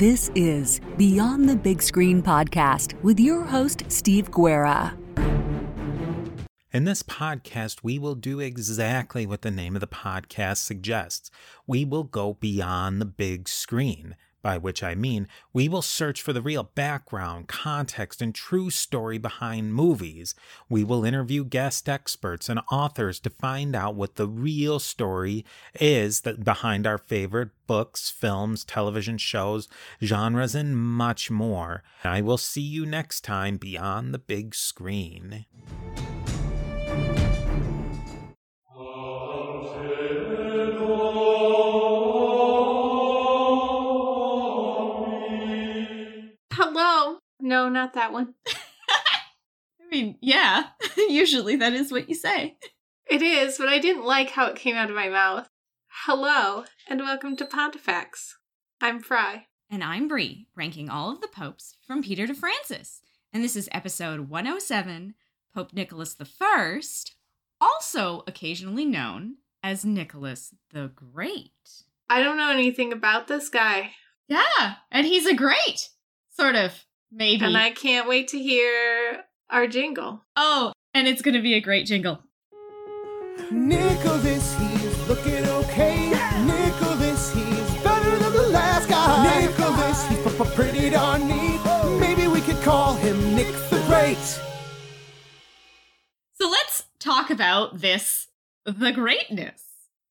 This is Beyond the Big Screen Podcast with your host, Steve Guerra. In this podcast, we will do exactly what the name of the podcast suggests. We will go beyond the big screen, by which I mean we will search for the real background, context, and true story behind movies. We will interview guest experts and authors to find out what the real story is that behind our favorite books, films, television shows, genres, and much more. I will see you next time beyond the big screen. Hello. No, not that one. I mean, yeah, usually that is what you say. It is, but I didn't like how it came out of my mouth. Hello, and welcome to Pontifex. I'm Fry. And I'm Bree, ranking all of the popes from Peter to Francis. And this is episode 107, Pope Nicholas I, also occasionally known as Nicholas the Great. I don't know anything about this guy. Yeah, and he's a great. Sort of, maybe. And I can't wait to hear our jingle. Oh, and it's going to be a great jingle. Nicholas, he's looking okay. Nicholas, he's better than the last guy. Nicholas, he's pretty darn neat. Maybe we could call him Nick the Great. So let's talk about this, the greatness.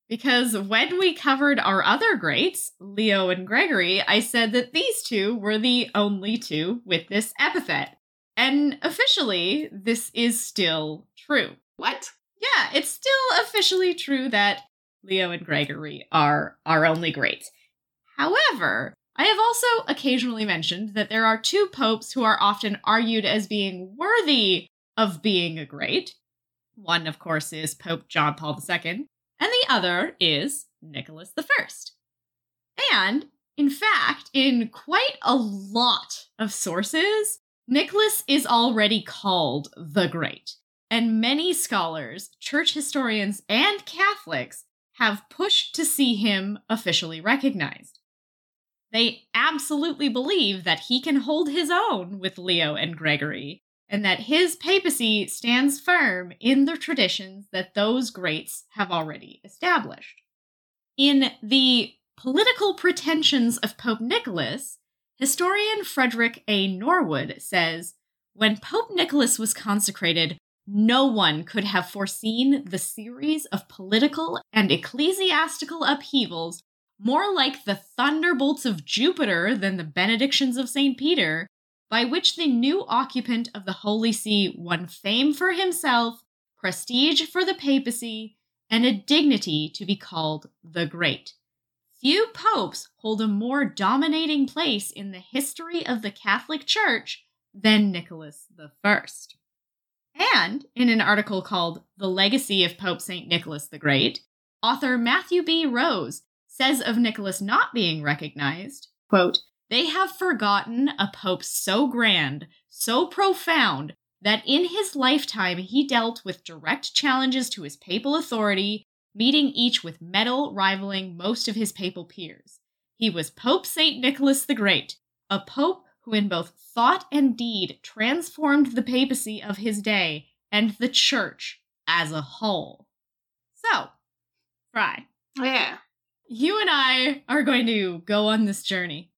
Because when we covered our other greats, Leo and Gregory, I said that these two were the only two with this epithet. And officially, this is still true. What? Yeah, it's still officially true that Leo and Gregory are our only greats. However, I have also occasionally mentioned that there are two popes who are often argued as being worthy of being a great. One, of course, is Pope John Paul II. And the other is Nicholas I. And, in fact, in quite a lot of sources, Nicholas is already called the Great. And many scholars, church historians, and Catholics have pushed to see him officially recognized. They absolutely believe that he can hold his own with Leo and Gregory, and that his papacy stands firm in the traditions that those greats have already established. In the Political Pretensions of Pope Nicholas, historian Frederick A. Norwood says, "When Pope Nicholas was consecrated, no one could have foreseen the series of political and ecclesiastical upheavals more like the thunderbolts of Jupiter than the benedictions of St. Peter, by which the new occupant of the Holy See won fame for himself, prestige for the papacy, and a dignity to be called the Great. Few popes hold a more dominating place in the history of the Catholic Church than Nicholas I." And in an article called The Legacy of Pope St. Nicholas the Great, author Matthew B. Rose says of Nicholas not being recognized, quote, "They have forgotten a pope so grand, so profound, that in his lifetime he dealt with direct challenges to his papal authority, meeting each with medal rivaling most of his papal peers. He was Pope St. Nicholas the Great, a pope who in both thought and deed transformed the papacy of his day and the church as a whole." So, Fry. Yeah. You and I are going to go on this journey.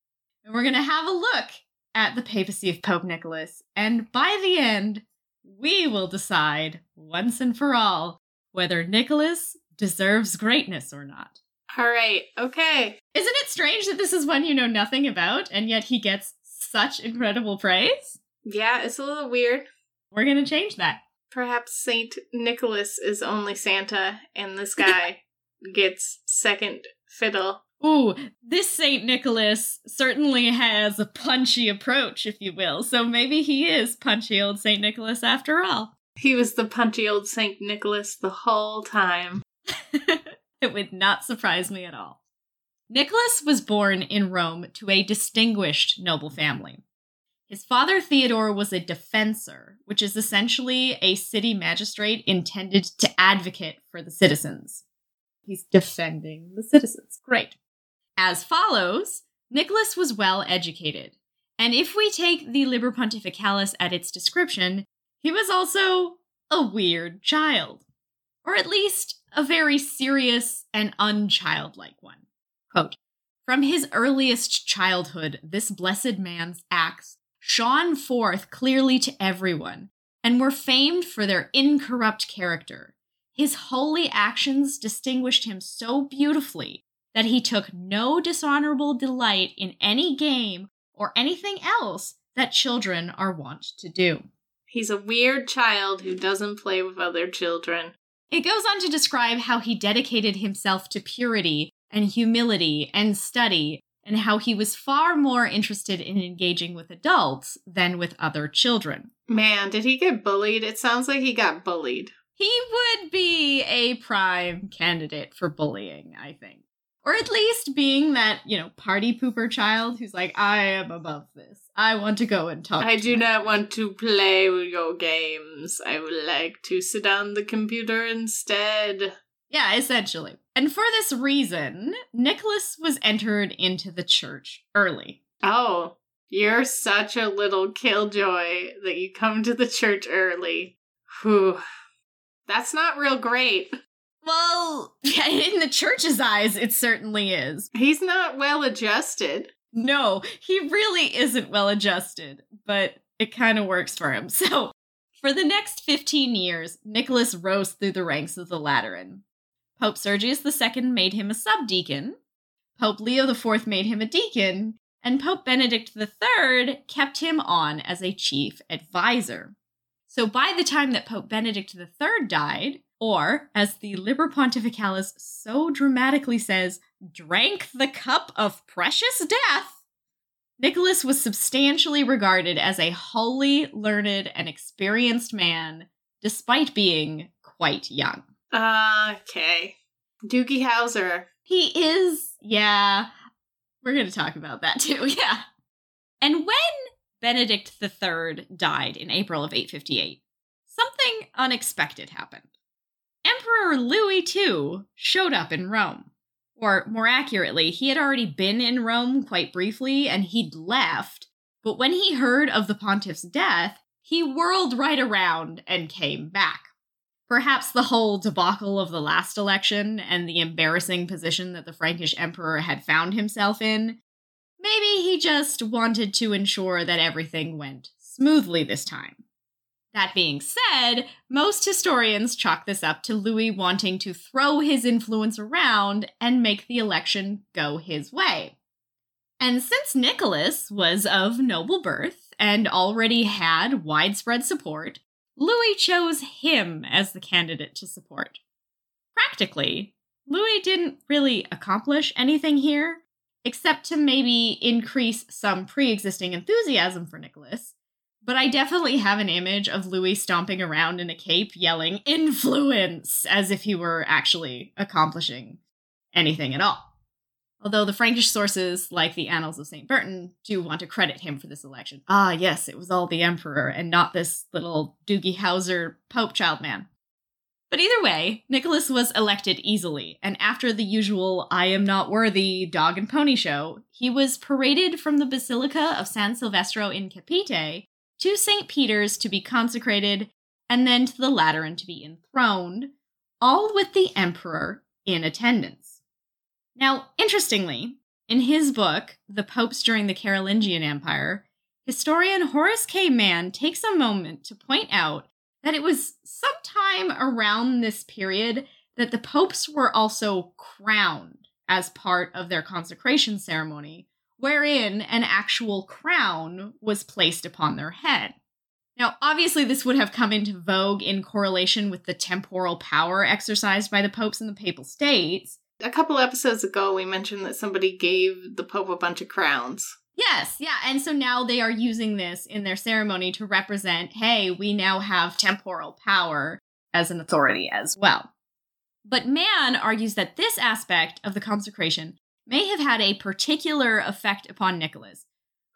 And we're going to have a look at the papacy of Pope Nicholas, and by the end, we will decide, once and for all, whether Nicholas deserves greatness or not. All right, okay. Isn't it strange that this is one you know nothing about, and yet he gets such incredible praise? Yeah, it's a little weird. We're going to change that. Perhaps St. Nicholas is only Santa, and this guy gets second fiddle. Ooh, this St. Nicholas certainly has a punchy approach, if you will. So maybe he is punchy old St. Nicholas after all. He was the punchy old St. Nicholas the whole time. It would not surprise me at all. Nicholas was born in Rome to a distinguished noble family. His father Theodore was a defensor, which is essentially a city magistrate intended to advocate for the citizens. He's defending the citizens. Great. As follows, Nicholas was well educated, and if we take the Liber Pontificalis at its description, he was also a weird child, or at least a very serious and unchildlike one. Quote, "From his earliest childhood, this blessed man's acts shone forth clearly to everyone, and were famed for their incorrupt character. His holy actions distinguished him so beautifully that he took no dishonorable delight in any game or anything else that children are wont to do." He's a weird child who doesn't play with other children. It goes on to describe how he dedicated himself to purity and humility and study, and how he was far more interested in engaging with adults than with other children. Man, did he get bullied? It sounds like he got bullied. He would be a prime candidate for bullying, I think. Or at least being that, party pooper child who's like, I am above this. I want to go and talk. I do not want to play with your games. I would like to sit on the computer instead. Yeah, essentially. And for this reason, Nicholas was entered into the church early. Oh, you're such a little killjoy that you come to the church early. Whew. That's not real great. Well, in the church's eyes, it certainly is. He's not well-adjusted. No, he really isn't well-adjusted, but it kind of works for him. So, for the next 15 years, Nicholas rose through the ranks of the Lateran. Pope Sergius II made him a subdeacon, Pope Leo IV made him a deacon, and Pope Benedict III kept him on as a chief advisor. So by the time that Pope Benedict III died, or, as the Liber Pontificalis so dramatically says, drank the cup of precious death, Nicholas was substantially regarded as a holy, learned, and experienced man, despite being quite young. Okay. Doogie Howser. He is, yeah. We're going to talk about that too, yeah. And when Benedict III died in April of 858, something unexpected happened. Emperor Louis II showed up in Rome. Or, more accurately, he had already been in Rome quite briefly, and he'd left. But when he heard of the pontiff's death, he whirled right around and came back. Perhaps the whole debacle of the last election and the embarrassing position that the Frankish emperor had found himself in, maybe he just wanted to ensure that everything went smoothly this time. That being said, most historians chalk this up to Louis wanting to throw his influence around and make the election go his way. And since Nicholas was of noble birth and already had widespread support, Louis chose him as the candidate to support. Practically, Louis didn't really accomplish anything here, except to maybe increase some pre-existing enthusiasm for Nicholas. But I definitely have an image of Louis stomping around in a cape yelling, "Influence!" as if he were actually accomplishing anything at all. Although the Frankish sources, like the Annals of St. Bertin, do want to credit him for this election. Ah, yes, it was all the emperor and not this little Doogie Howser Pope child man. But either way, Nicholas was elected easily, and after the usual I am not worthy dog and pony show, he was paraded from the Basilica of San Silvestro in Capite to St. Peter's to be consecrated, and then to the Lateran to be enthroned, all with the emperor in attendance. Now, interestingly, in his book, The Popes During the Carolingian Empire, historian Horace K. Mann takes a moment to point out that it was sometime around this period that the popes were also crowned as part of their consecration ceremony, wherein an actual crown was placed upon their head. Now, obviously, this would have come into vogue in correlation with the temporal power exercised by the popes in the Papal States. A couple episodes ago, we mentioned that somebody gave the Pope a bunch of crowns. Yes, yeah, and so now they are using this in their ceremony to represent, hey, we now have temporal power as an authority as well. But Mann argues that this aspect of the consecration may have had a particular effect upon Nicholas,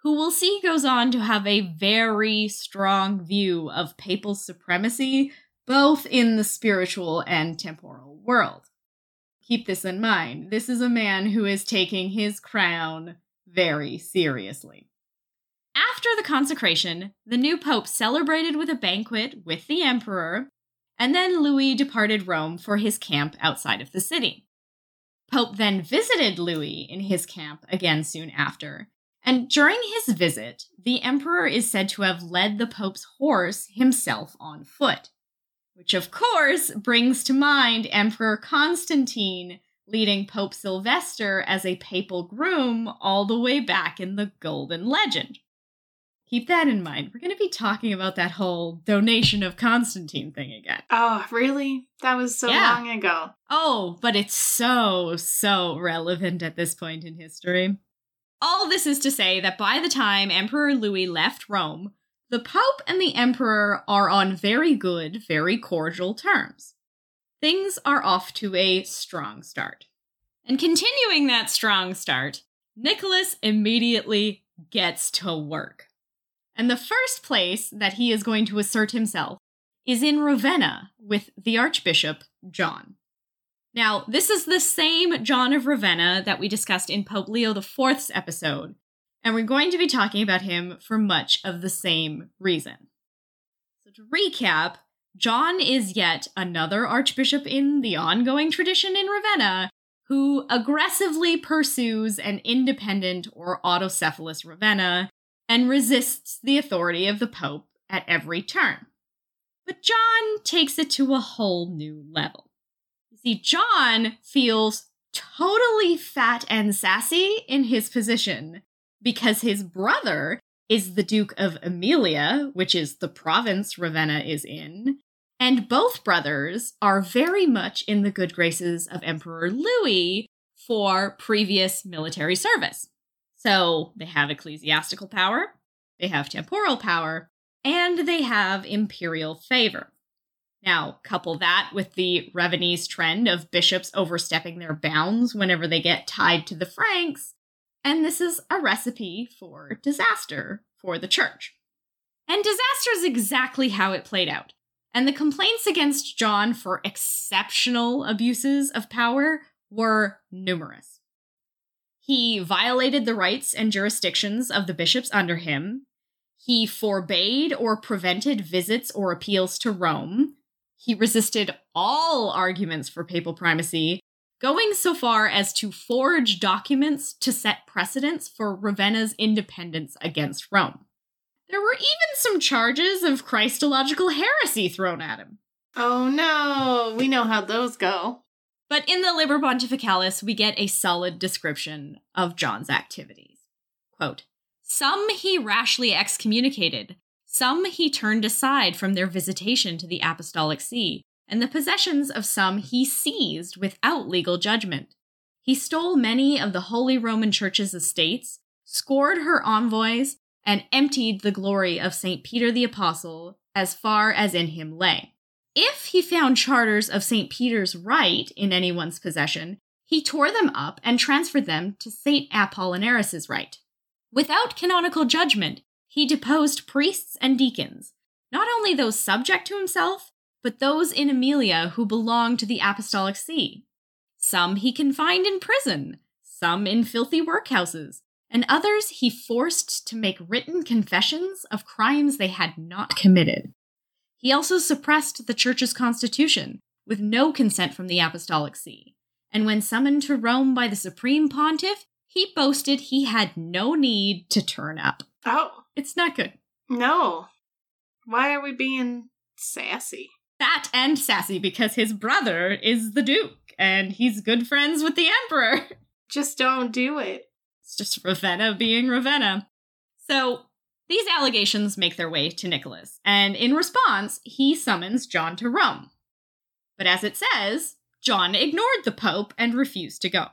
who we'll see goes on to have a very strong view of papal supremacy, both in the spiritual and temporal world. Keep this in mind. This is a man who is taking his crown very seriously. After the consecration, the new pope celebrated with a banquet with the emperor, and then Louis departed Rome for his camp outside of the city. Pope then visited Louis in his camp again soon after, and during his visit, the emperor is said to have led the pope's horse himself on foot, which of course brings to mind Emperor Constantine leading Pope Sylvester as a papal groom all the way back in the Golden Legend. Keep that in mind. We're going to be talking about that whole Donation of Constantine thing again. Oh, really? That was so long ago. Oh, but it's so relevant at this point in history. All this is to say that by the time Emperor Louis left Rome, the Pope and the Emperor are on very good, very cordial terms. Things are off to a strong start. And continuing that strong start, Nicholas immediately gets to work. And the first place that he is going to assert himself is in Ravenna with the Archbishop John. Now, this is the same John of Ravenna that we discussed in Pope Leo IV's episode, and we're going to be talking about him for much of the same reason. So to recap, John is yet another archbishop in the ongoing tradition in Ravenna who aggressively pursues an independent or autocephalous Ravenna and resists the authority of the Pope at every turn. But John takes it to a whole new level. You see, John feels totally fat and sassy in his position because his brother is the Duke of Emilia, which is the province Ravenna is in, and both brothers are very much in the good graces of Emperor Louis for previous military service. So they have ecclesiastical power, they have temporal power, and they have imperial favor. Now, couple that with the Ravenese trend of bishops overstepping their bounds whenever they get tied to the Franks, and this is a recipe for disaster for the church. And disaster is exactly how it played out. And the complaints against John for exceptional abuses of power were numerous. He violated the rights and jurisdictions of the bishops under him. He forbade or prevented visits or appeals to Rome. He resisted all arguments for papal primacy, going so far as to forge documents to set precedents for Ravenna's independence against Rome. There were even some charges of Christological heresy thrown at him. Oh no, we know how those go. But in the Liber Pontificalis, we get a solid description of John's activities. Quote, "Some he rashly excommunicated, some he turned aside from their visitation to the apostolic see, and the possessions of some he seized without legal judgment. He stole many of the Holy Roman Church's estates, scored her envoys, and emptied the glory of St. Peter the Apostle as far as in him lay. If he found charters of St. Peter's right in anyone's possession, he tore them up and transferred them to St. Apollinaris' right. Without canonical judgment, he deposed priests and deacons, not only those subject to himself, but those in Emilia who belonged to the apostolic see. Some he confined in prison, some in filthy workhouses, and others he forced to make written confessions of crimes they had not committed. He also suppressed the church's constitution, with no consent from the apostolic see, and when summoned to Rome by the supreme pontiff, he boasted he had no need to turn up." Oh. It's not good. No. Why are we being sassy? That and sassy, because his brother is the Duke, and he's good friends with the Emperor. Just don't do it. It's just Ravenna being Ravenna. So these allegations make their way to Nicholas, and in response, he summons John to Rome. But as it says, John ignored the Pope and refused to go.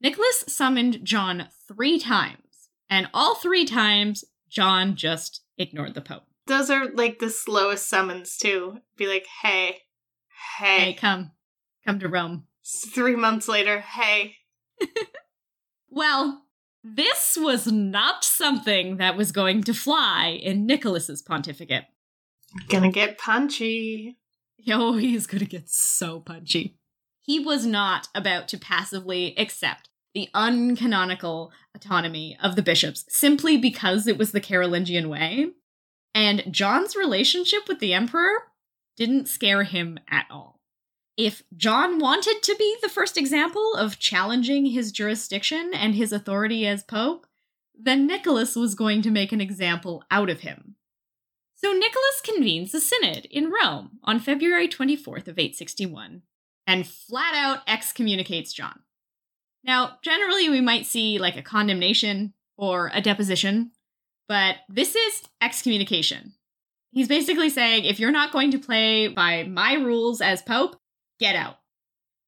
Nicholas summoned John 3 times, and all 3 times, John just ignored the Pope. Those are like the slowest summons, too. Be like, hey, come to Rome. 3 months later, hey. Well, this was not something that was going to fly in Nicholas's pontificate. Gonna get punchy. Oh, he's gonna get so punchy. He was not about to passively accept the uncanonical autonomy of the bishops simply because it was the Carolingian way. And John's relationship with the emperor didn't scare him at all. If John wanted to be the first example of challenging his jurisdiction and his authority as pope, then Nicholas was going to make an example out of him. So Nicholas convenes a synod in Rome on February 24th of 861 and flat out excommunicates John. Now, generally we might see like a condemnation or a deposition, but this is excommunication. He's basically saying, if you're not going to play by my rules as pope, get out.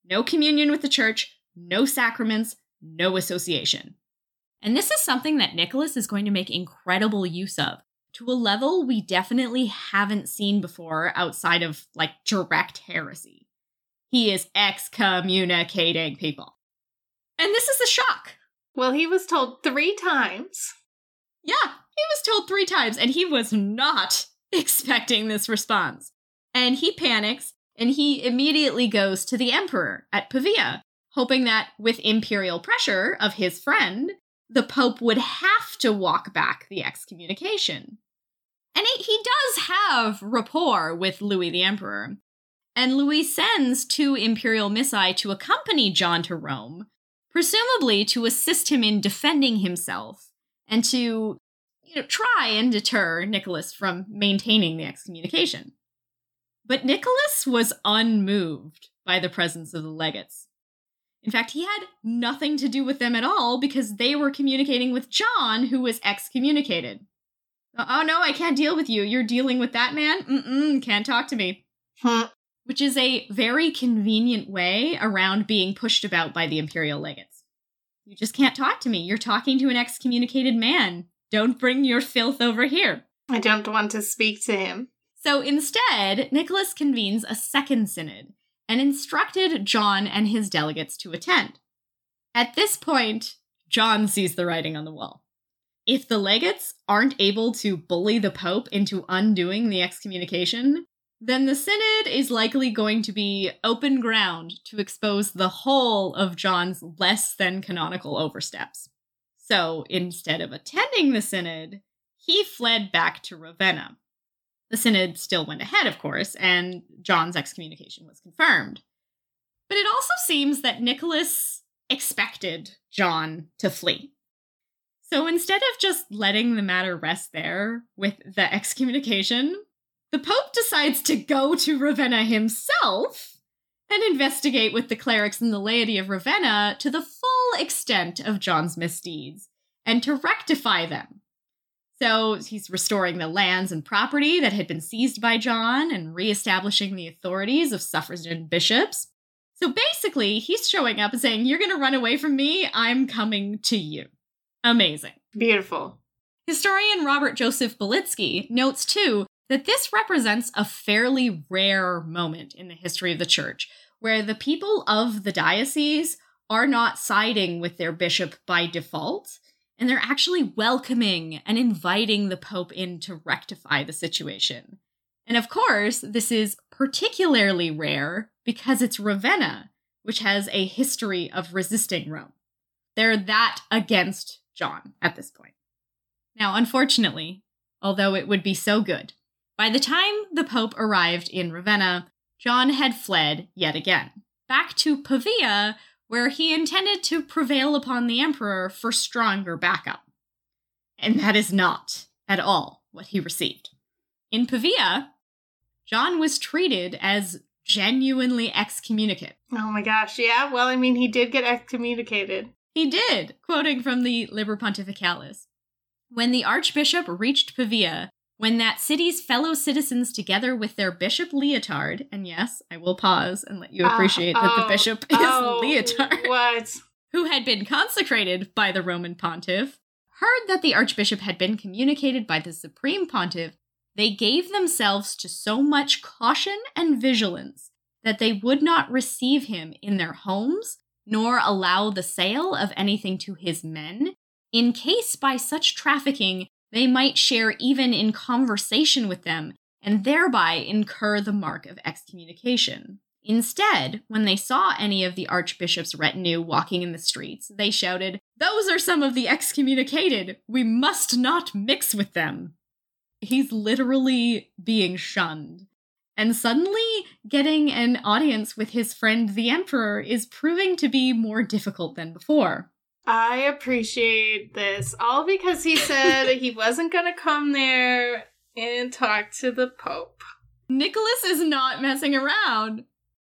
No communion with the church, no sacraments, no association. And this is something that Nicholas is going to make incredible use of, to a level we definitely haven't seen before outside of, like, direct heresy. He is excommunicating people. And this is a shock. Well, he was told 3 times. Yeah, he was told 3 times, and he was not expecting this response. And he panics, and he immediately goes to the emperor at Pavia, hoping that with imperial pressure of his friend, the Pope would have to walk back the excommunication. And he does have rapport with Louis the Emperor. And Louis sends 2 imperial missi to accompany John to Rome, presumably to assist him in defending himself and to, try and deter Nicholas from maintaining the excommunication. But Nicholas was unmoved by the presence of the legates. In fact, he had nothing to do with them at all because they were communicating with John, who was excommunicated. Oh, no, I can't deal with you. You're dealing with that man? Can't talk to me. Huh. Which is a very convenient way around being pushed about by the imperial legates. You just can't talk to me. You're talking to an excommunicated man. Don't bring your filth over here. I don't want to speak to him. So instead, Nicholas convenes a second synod and instructed John and his delegates to attend. At this point, John sees the writing on the wall. If the legates aren't able to bully the Pope into undoing the excommunication, then the synod is likely going to be open ground to expose the whole of John's less than canonical oversteps. So instead of attending the synod, he fled back to Ravenna. The synod still went ahead, of course, and John's excommunication was confirmed. But it also seems that Nicholas expected John to flee. So instead of just letting the matter rest there with the excommunication, the Pope decides to go to Ravenna himself and investigate with the clerics and the laity of Ravenna to the full extent of John's misdeeds and to rectify them. So he's restoring the lands and property that had been seized by John and reestablishing the authorities of suffragan bishops. So basically, he's showing up and saying, you're going to run away from me. I'm coming to you. Amazing. Beautiful. Historian Robert Joseph Belitsky notes, too, that this represents a fairly rare moment in the history of the church, where the people of the diocese are not siding with their bishop by default, and they're actually welcoming and inviting the Pope in to rectify the situation. And of course, this is particularly rare because it's Ravenna, which has a history of resisting Rome. They're that against John at this point. Now, unfortunately, although it would be so good, by the time the Pope arrived in Ravenna, John had fled yet again, back to Pavia, where he intended to prevail upon the emperor for stronger backup. And that is not at all what he received. In Pavia, John was treated as genuinely excommunicate. Oh my gosh, yeah, well, I mean, he did get excommunicated. He did, quoting from the Liber Pontificalis. When the archbishop reached Pavia, when that city's fellow citizens together with their bishop leotard, and yes, I will pause and let you appreciate that the bishop is leotard, what? Who had been consecrated by the Roman pontiff, heard that the archbishop had been communicated by the supreme pontiff, they gave themselves to so much caution and vigilance that they would not receive him in their homes, nor allow the sale of anything to his men, in case by such trafficking they might share even in conversation with them, and thereby incur the mark of excommunication. Instead, when they saw any of the archbishop's retinue walking in the streets, they shouted, "Those are some of the excommunicated! We must not mix with them!" He's literally being shunned. And suddenly, getting an audience with his friend the Emperor is proving to be more difficult than before. I appreciate this, all because he said he wasn't going to come there and talk to the Pope. Nicholas is not messing around.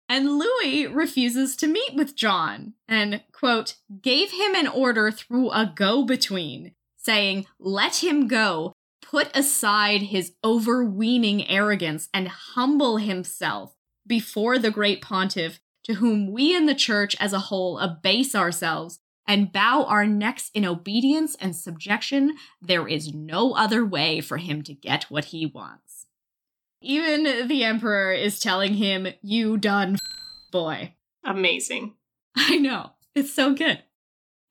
And Louis refuses to meet with John and, quote, gave him an order through a go-between, saying, "Let him go, put aside his overweening arrogance, and humble himself before the great pontiff, to whom we in the church as a whole abase ourselves and bow our necks in obedience and subjection. There is no other way for him to get what he wants." Even the Emperor is telling him, "You done boy." Amazing. I know. It's so good.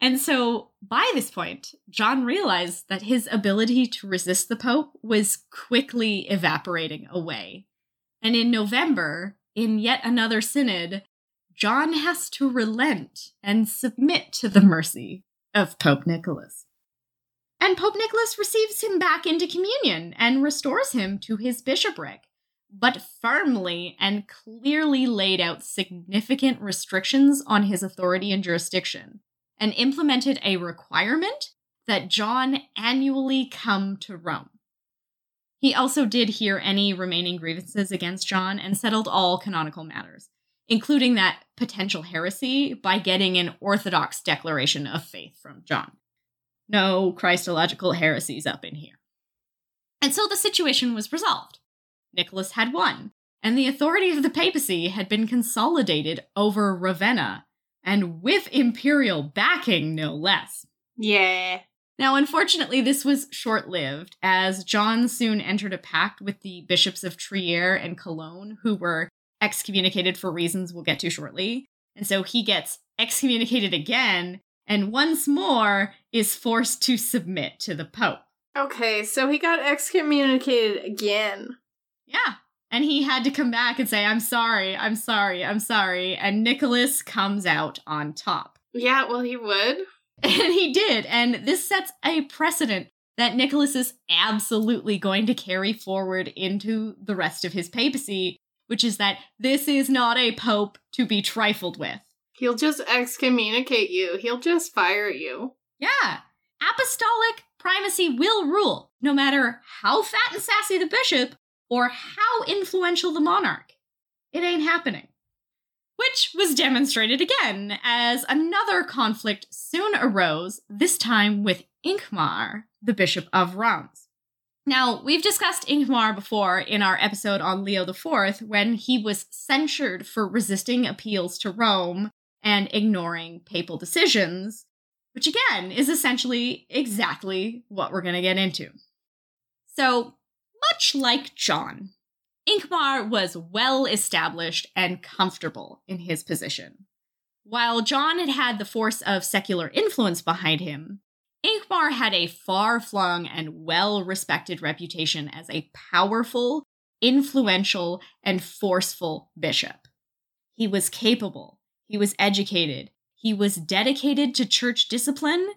And so by this point, John realized that his ability to resist the Pope was quickly evaporating away. And in November, in yet another synod, John has to relent and submit to the mercy of Pope Nicholas. And Pope Nicholas receives him back into communion and restores him to his bishopric, but firmly and clearly laid out significant restrictions on his authority and jurisdiction, and implemented a requirement that John annually come to Rome. He also did hear any remaining grievances against John and settled all canonical matters, including that potential heresy, by getting an orthodox declaration of faith from John. No Christological heresies up in here. And so the situation was resolved. Nicholas had won, and the authority of the papacy had been consolidated over Ravenna, and with imperial backing, no less. Yeah. Now, unfortunately, this was short-lived, as John soon entered a pact with the bishops of Trier and Cologne, who were excommunicated for reasons we'll get to shortly. And so he gets excommunicated again, and once more is forced to submit to the Pope. Okay, so he got excommunicated again. Yeah, and he had to come back and say, I'm sorry, and Nicholas comes out on top. Yeah, well, he would. And he did, and this sets a precedent that Nicholas is absolutely going to carry forward into the rest of his papacy, which is that this is not a pope to be trifled with. He'll just excommunicate you. He'll just fire you. Yeah. Apostolic primacy will rule, no matter how fat and sassy the bishop or how influential the monarch. It ain't happening. Which was demonstrated again as another conflict soon arose, this time with Hincmar, the Bishop of Reims. Now, we've discussed Hincmar before in our episode on Leo IV, when he was censured for resisting appeals to Rome and ignoring papal decisions, which again is essentially exactly what we're going to get into. So, much like John, Hincmar was well established and comfortable in his position. While John had had the force of secular influence behind him, Hincmar had a far-flung and well-respected reputation as a powerful, influential, and forceful bishop. He was capable. He was educated, he was dedicated to church discipline,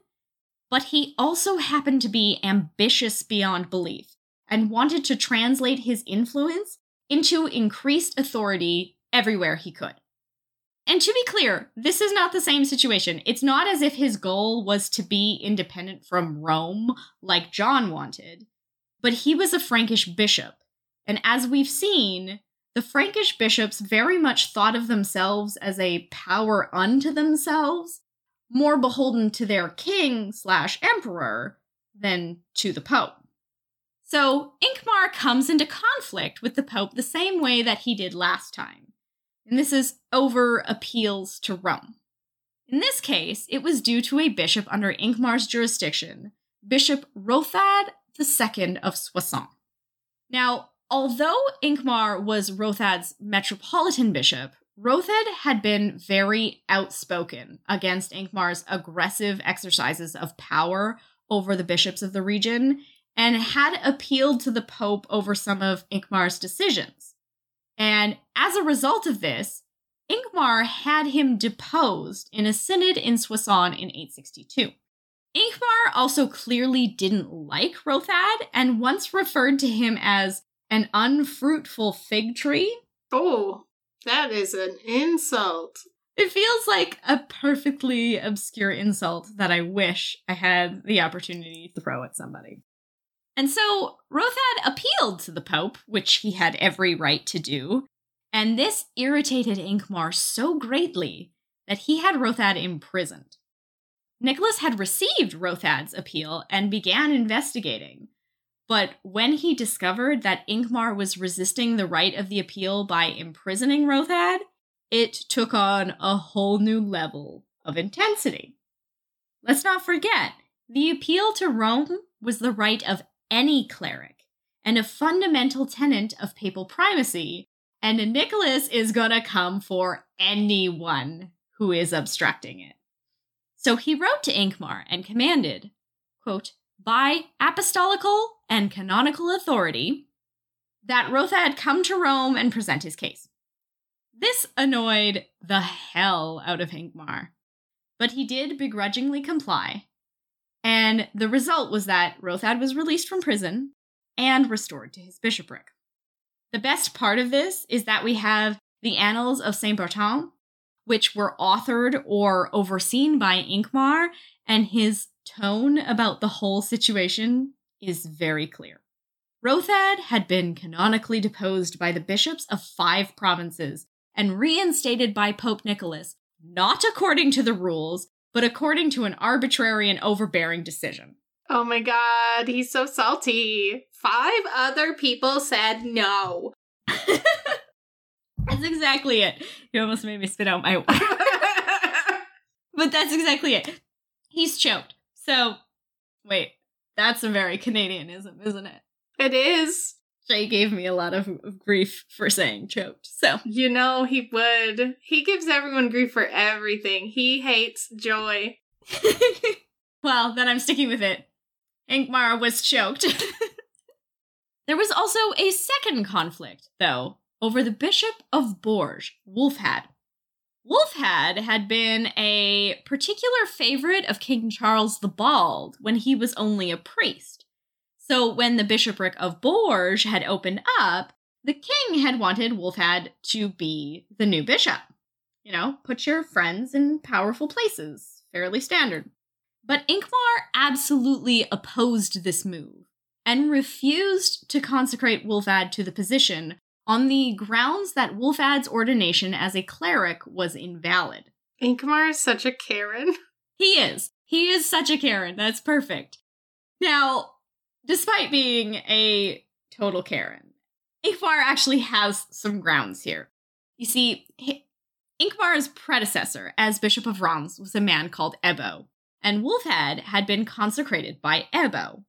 but he also happened to be ambitious beyond belief and wanted to translate his influence into increased authority everywhere he could. And to be clear, this is not the same situation. It's not as if his goal was to be independent from Rome like John wanted, but he was a Frankish bishop, and as we've seen, the Frankish bishops very much thought of themselves as a power unto themselves, more beholden to their king/emperor than to the Pope. So Hincmar comes into conflict with the Pope the same way that he did last time, and this is over appeals to Rome. In this case, it was due to a bishop under Hincmar's jurisdiction, Bishop Rothad II of Soissons. Now, although Hincmar was Rothad's metropolitan bishop, Rothad had been very outspoken against Hincmar's aggressive exercises of power over the bishops of the region, and had appealed to the Pope over some of Hincmar's decisions. And as a result of this, Hincmar had him deposed in a synod in Soissons in 862. Hincmar also clearly didn't like Rothad and once referred to him as an unfruitful fig tree. Oh, that is an insult. It feels like a perfectly obscure insult that I wish I had the opportunity to throw at somebody. And so Rothad appealed to the Pope, which he had every right to do, and this irritated Hincmar so greatly that he had Rothad imprisoned. Nicholas had received Rothad's appeal and began investigating, but when he discovered that Hincmar was resisting the right of the appeal by imprisoning Rothad, it took on a whole new level of intensity. Let's not forget, the appeal to Rome was the right of any cleric and a fundamental tenet of papal primacy, and Nicholas is gonna come for anyone who is obstructing it. So he wrote to Hincmar and commanded, quote, by apostolical and canonical authority, that Rothad come to Rome and present his case. This annoyed the hell out of Hincmar, but he did begrudgingly comply, and the result was that Rothad was released from prison and restored to his bishopric. The best part of this is that we have the Annals of St. Bertin, which were authored or overseen by Hincmar, and his tone about the whole situation is very clear. Rothad had been canonically deposed by the bishops of 5 provinces, and reinstated by Pope Nicholas, not according to the rules, but according to an arbitrary and overbearing decision. Oh my god, he's so salty. 5 other people said no. That's exactly it. You almost made me spit out my word. But that's exactly it. He's choked. So, wait, that's a very Canadianism, isn't it? It is. Jay gave me a lot of grief for saying choked, so. You know he would. He gives everyone grief for everything. He hates joy. Well, then I'm sticking with it. Hincmar was choked. There was also a second conflict, though, over the Bishop of Bourges, Wulfad. Wulfad had been a particular favorite of King Charles the Bald when he was only a priest. So when the bishopric of Bourges had opened up, the king had wanted Wulfad to be the new bishop. You know, put your friends in powerful places, fairly standard. But Hincmar absolutely opposed this move and refused to consecrate Wulfad to the position on the grounds that Wulfad's ordination as a cleric was invalid. Hincmar is such a Karen. He is. He is such a Karen. That's perfect. Now, despite being a total Karen, Hincmar actually has some grounds here. You see, Hincmar's predecessor as Bishop of Reims was a man called Ebo, and Wulfad had been consecrated by Ebo.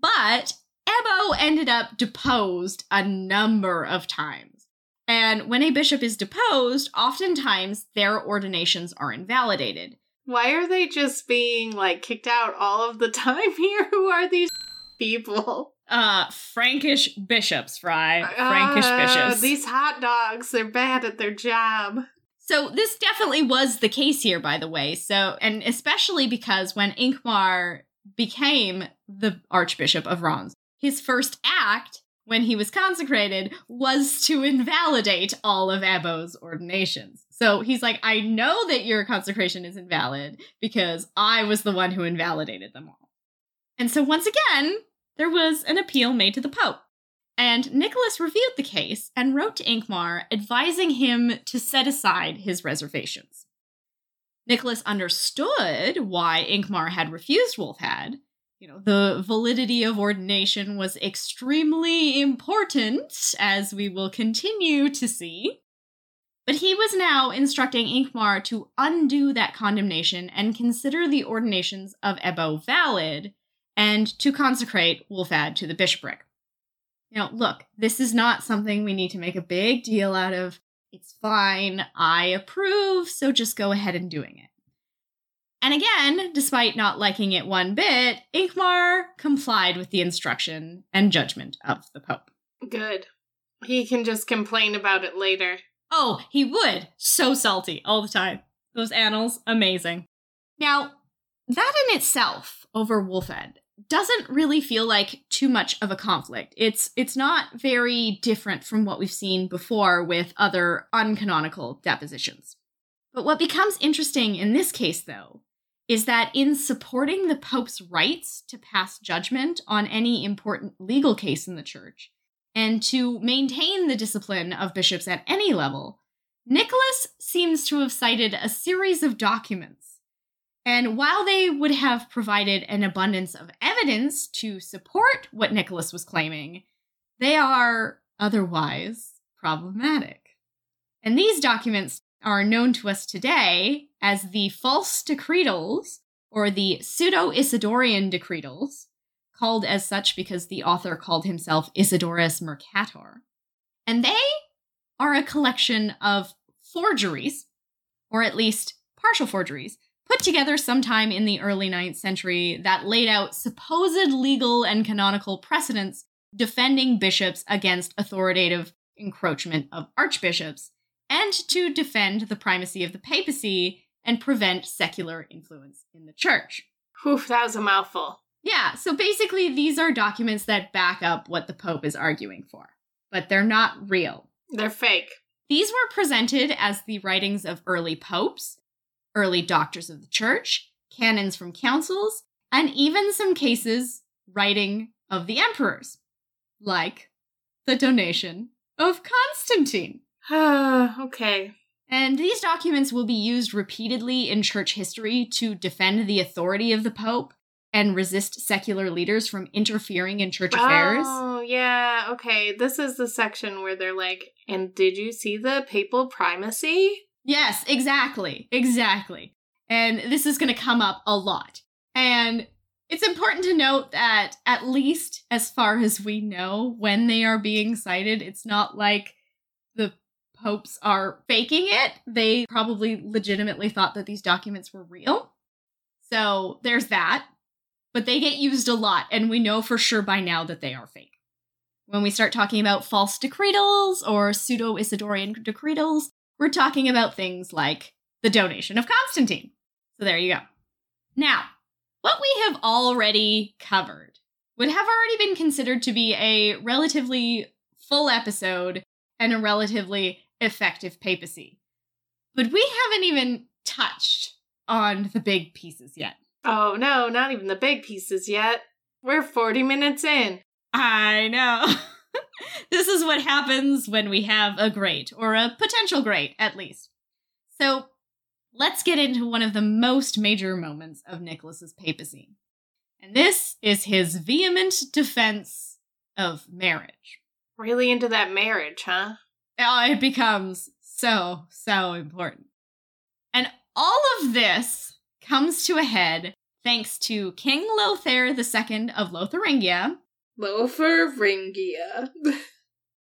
But Ebo ended up deposed a number of times. And when a bishop is deposed, oftentimes their ordinations are invalidated. Why are they just being, like, kicked out all of the time here? Who are these people? Frankish bishops, Fry. Frankish bishops. These hot dogs, they're bad at their job. So this definitely was the case here, by the way. So, and especially because when Hincmar became the Archbishop of Reims, his first act when he was consecrated was to invalidate all of Ebo's ordinations. So he's like, I know that your consecration is invalid because I was the one who invalidated them all. And so once again, there was an appeal made to the Pope, and Nicholas reviewed the case and wrote to Hincmar advising him to set aside his reservations. Nicholas understood why Hincmar had refused Wulfad. You know, the validity of ordination was extremely important, as we will continue to see. But he was now instructing Hincmar to undo that condemnation and consider the ordinations of Ebo valid, and to consecrate Wulfad to the bishopric. Now, look, this is not something we need to make a big deal out of. It's fine, I approve, so just go ahead and doing it. And again, despite not liking it one bit, Hincmar complied with the instruction and judgment of the Pope. Good. He can just complain about it later. Oh, he would. So salty all the time. Those annals, amazing. Now, that in itself over Wulfad doesn't really feel like too much of a conflict. It's not very different from what we've seen before with other uncanonical depositions. But what becomes interesting in this case, though, is that in supporting the Pope's rights to pass judgment on any important legal case in the Church, and to maintain the discipline of bishops at any level, Nicholas seems to have cited a series of documents. And while they would have provided an abundance of evidence to support what Nicholas was claiming, they are otherwise problematic. And these documents are known to us today as the false decretals, or the pseudo-Isidorian decretals, called as such because the author called himself Isidorus Mercator. And they are a collection of forgeries, or at least partial forgeries, put together sometime in the early 9th century that laid out supposed legal and canonical precedents defending bishops against authoritative encroachment of archbishops, and to defend the primacy of the papacy and prevent secular influence in the Church. Oof, that was a mouthful. Yeah, so basically these are documents that back up what the Pope is arguing for, but they're not real. They're fake. These were presented as the writings of early popes, early doctors of the Church, canons from councils, and even some cases writing of the emperors, like the Donation of Constantine. Okay. And these documents will be used repeatedly in Church history to defend the authority of the Pope and resist secular leaders from interfering in Church affairs. Oh, yeah, okay. This is the section where they're like, and did you see the papal primacy? Yes, exactly. And this is going to come up a lot. And it's important to note that, at least as far as we know, when they are being cited, it's not like the popes are faking it. They probably legitimately thought that these documents were real. So there's that. But they get used a lot, and we know for sure by now that they are fake. When we start talking about false decretals or pseudo-Isidorian decretals, we're talking about things like the Donation of Constantine. So there you go. Now, what we have already covered would have already been considered to be a relatively full episode and a relatively effective papacy. But we haven't even touched on the big pieces yet. Oh, no, not even the big pieces yet. We're 40 minutes in. I know. This is what happens when we have a great, or a potential great, at least. So let's get into one of the most major moments of Nicholas's papacy. And this is his vehement defense of marriage. Really into that marriage, huh? Oh, it becomes so important. And all of this comes to a head thanks to King Lothair II of Lotharingia. Lotharingia.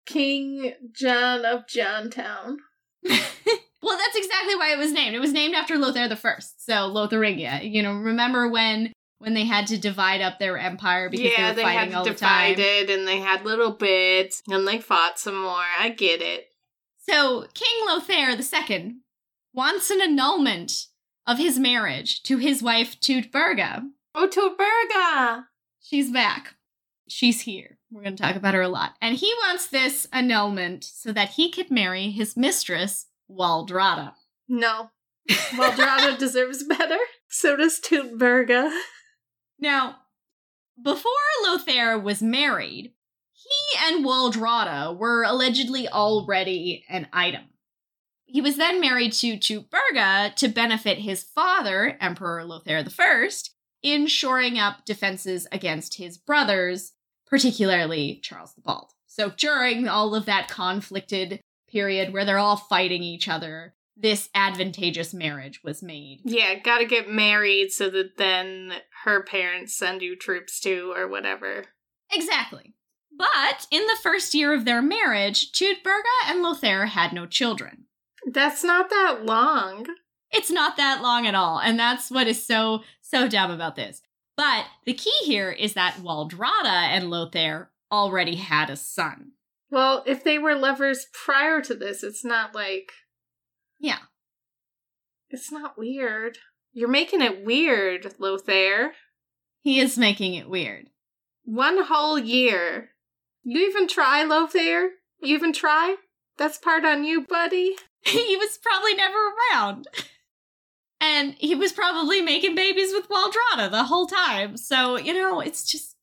King John of Johntown. Well, that's exactly why it was named. It was named after Lothair I. So Lotharingia. You know, remember when they had to divide up their empire because they were fighting all the time? Yeah, they had divided and they had little bits and they fought some more. I get it. So King Lothair II wants an annulment of his marriage to his wife, Teutberga. Oh, Teutberga! She's back. She's here. We're going to talk about her a lot. And he wants this annulment so that he could marry his mistress, Waldrada. No. Waldrada deserves better. So does Teutberga. Now, before Lothair was married, he and Waldrada were allegedly already an item. He was then married to Teutberga to benefit his father, Emperor Lothair I, in shoring up defenses against his brothers, particularly Charles the Bald. So during all of that conflicted period where they're all fighting each other, this advantageous marriage was made. Yeah, gotta get married so that then her parents send you troops too, or whatever. Exactly. But in the first year of their marriage, Teutberga and Lothair had no children. That's not that long. It's not that long at all. And that's what is so dumb about this. But the key here is that Waldrada and Lothair already had a son. Well, if they were lovers prior to this, it's not like... Yeah. It's not weird. You're making it weird, Lothair. He is making it weird. 1 whole year. You even try, Lothair? You even try? That's part on you, buddy. He was probably never around. And he was probably making babies with Waldrada the whole time. So, you know, it's just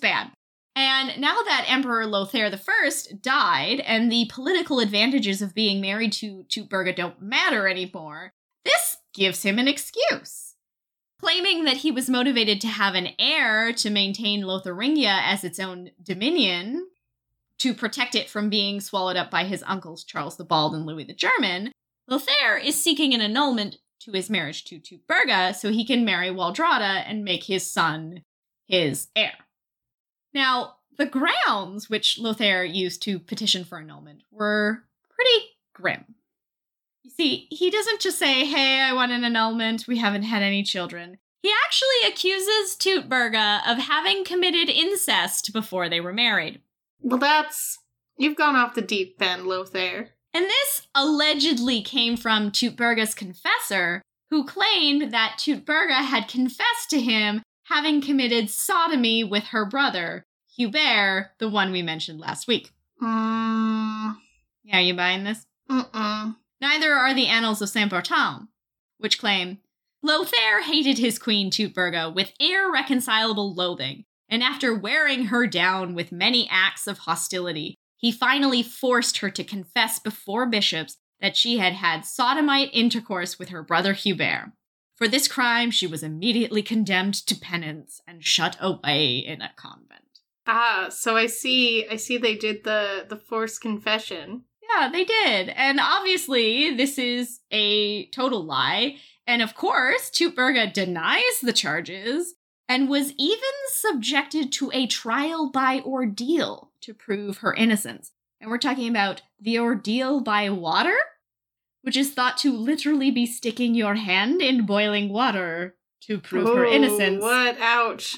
bad. And now that Emperor Lothair I died and the political advantages of being married to Teutberga don't matter anymore, this gives him an excuse. Claiming that he was motivated to have an heir to maintain Lotharingia as its own dominion, to protect it from being swallowed up by his uncles Charles the Bald and Louis the German, Lothair is seeking an annulment to his marriage to Teutberga so he can marry Waldrada and make his son his heir. Now, the grounds which Lothair used to petition for annulment were pretty grim. You see, he doesn't just say, hey, I want an annulment, we haven't had any children. He actually accuses Teutberga of having committed incest before they were married. Well, you've gone off the deep end, Lothair. And this allegedly came from Teutberga's confessor, who claimed that Teutberga had confessed to him having committed sodomy with her brother, Hubert, the one we mentioned last week. Yeah, you buying this? Neither are the Annals of St. Bertin, which claim, Lothair hated his queen Teutberga with irreconcilable loathing, and after wearing her down with many acts of hostility, he finally forced her to confess before bishops that she had had sodomite intercourse with her brother Hubert. For this crime, she was immediately condemned to penance and shut away in a convent. Ah, so I see they did the forced confession. Yeah, they did. And obviously, this is a total lie. And of course, Teutberga denies the charges and was even subjected to a trial by ordeal to prove her innocence. And we're talking about the ordeal by water? Which is thought to literally be sticking your hand in boiling water to prove her innocence. What? Ouch.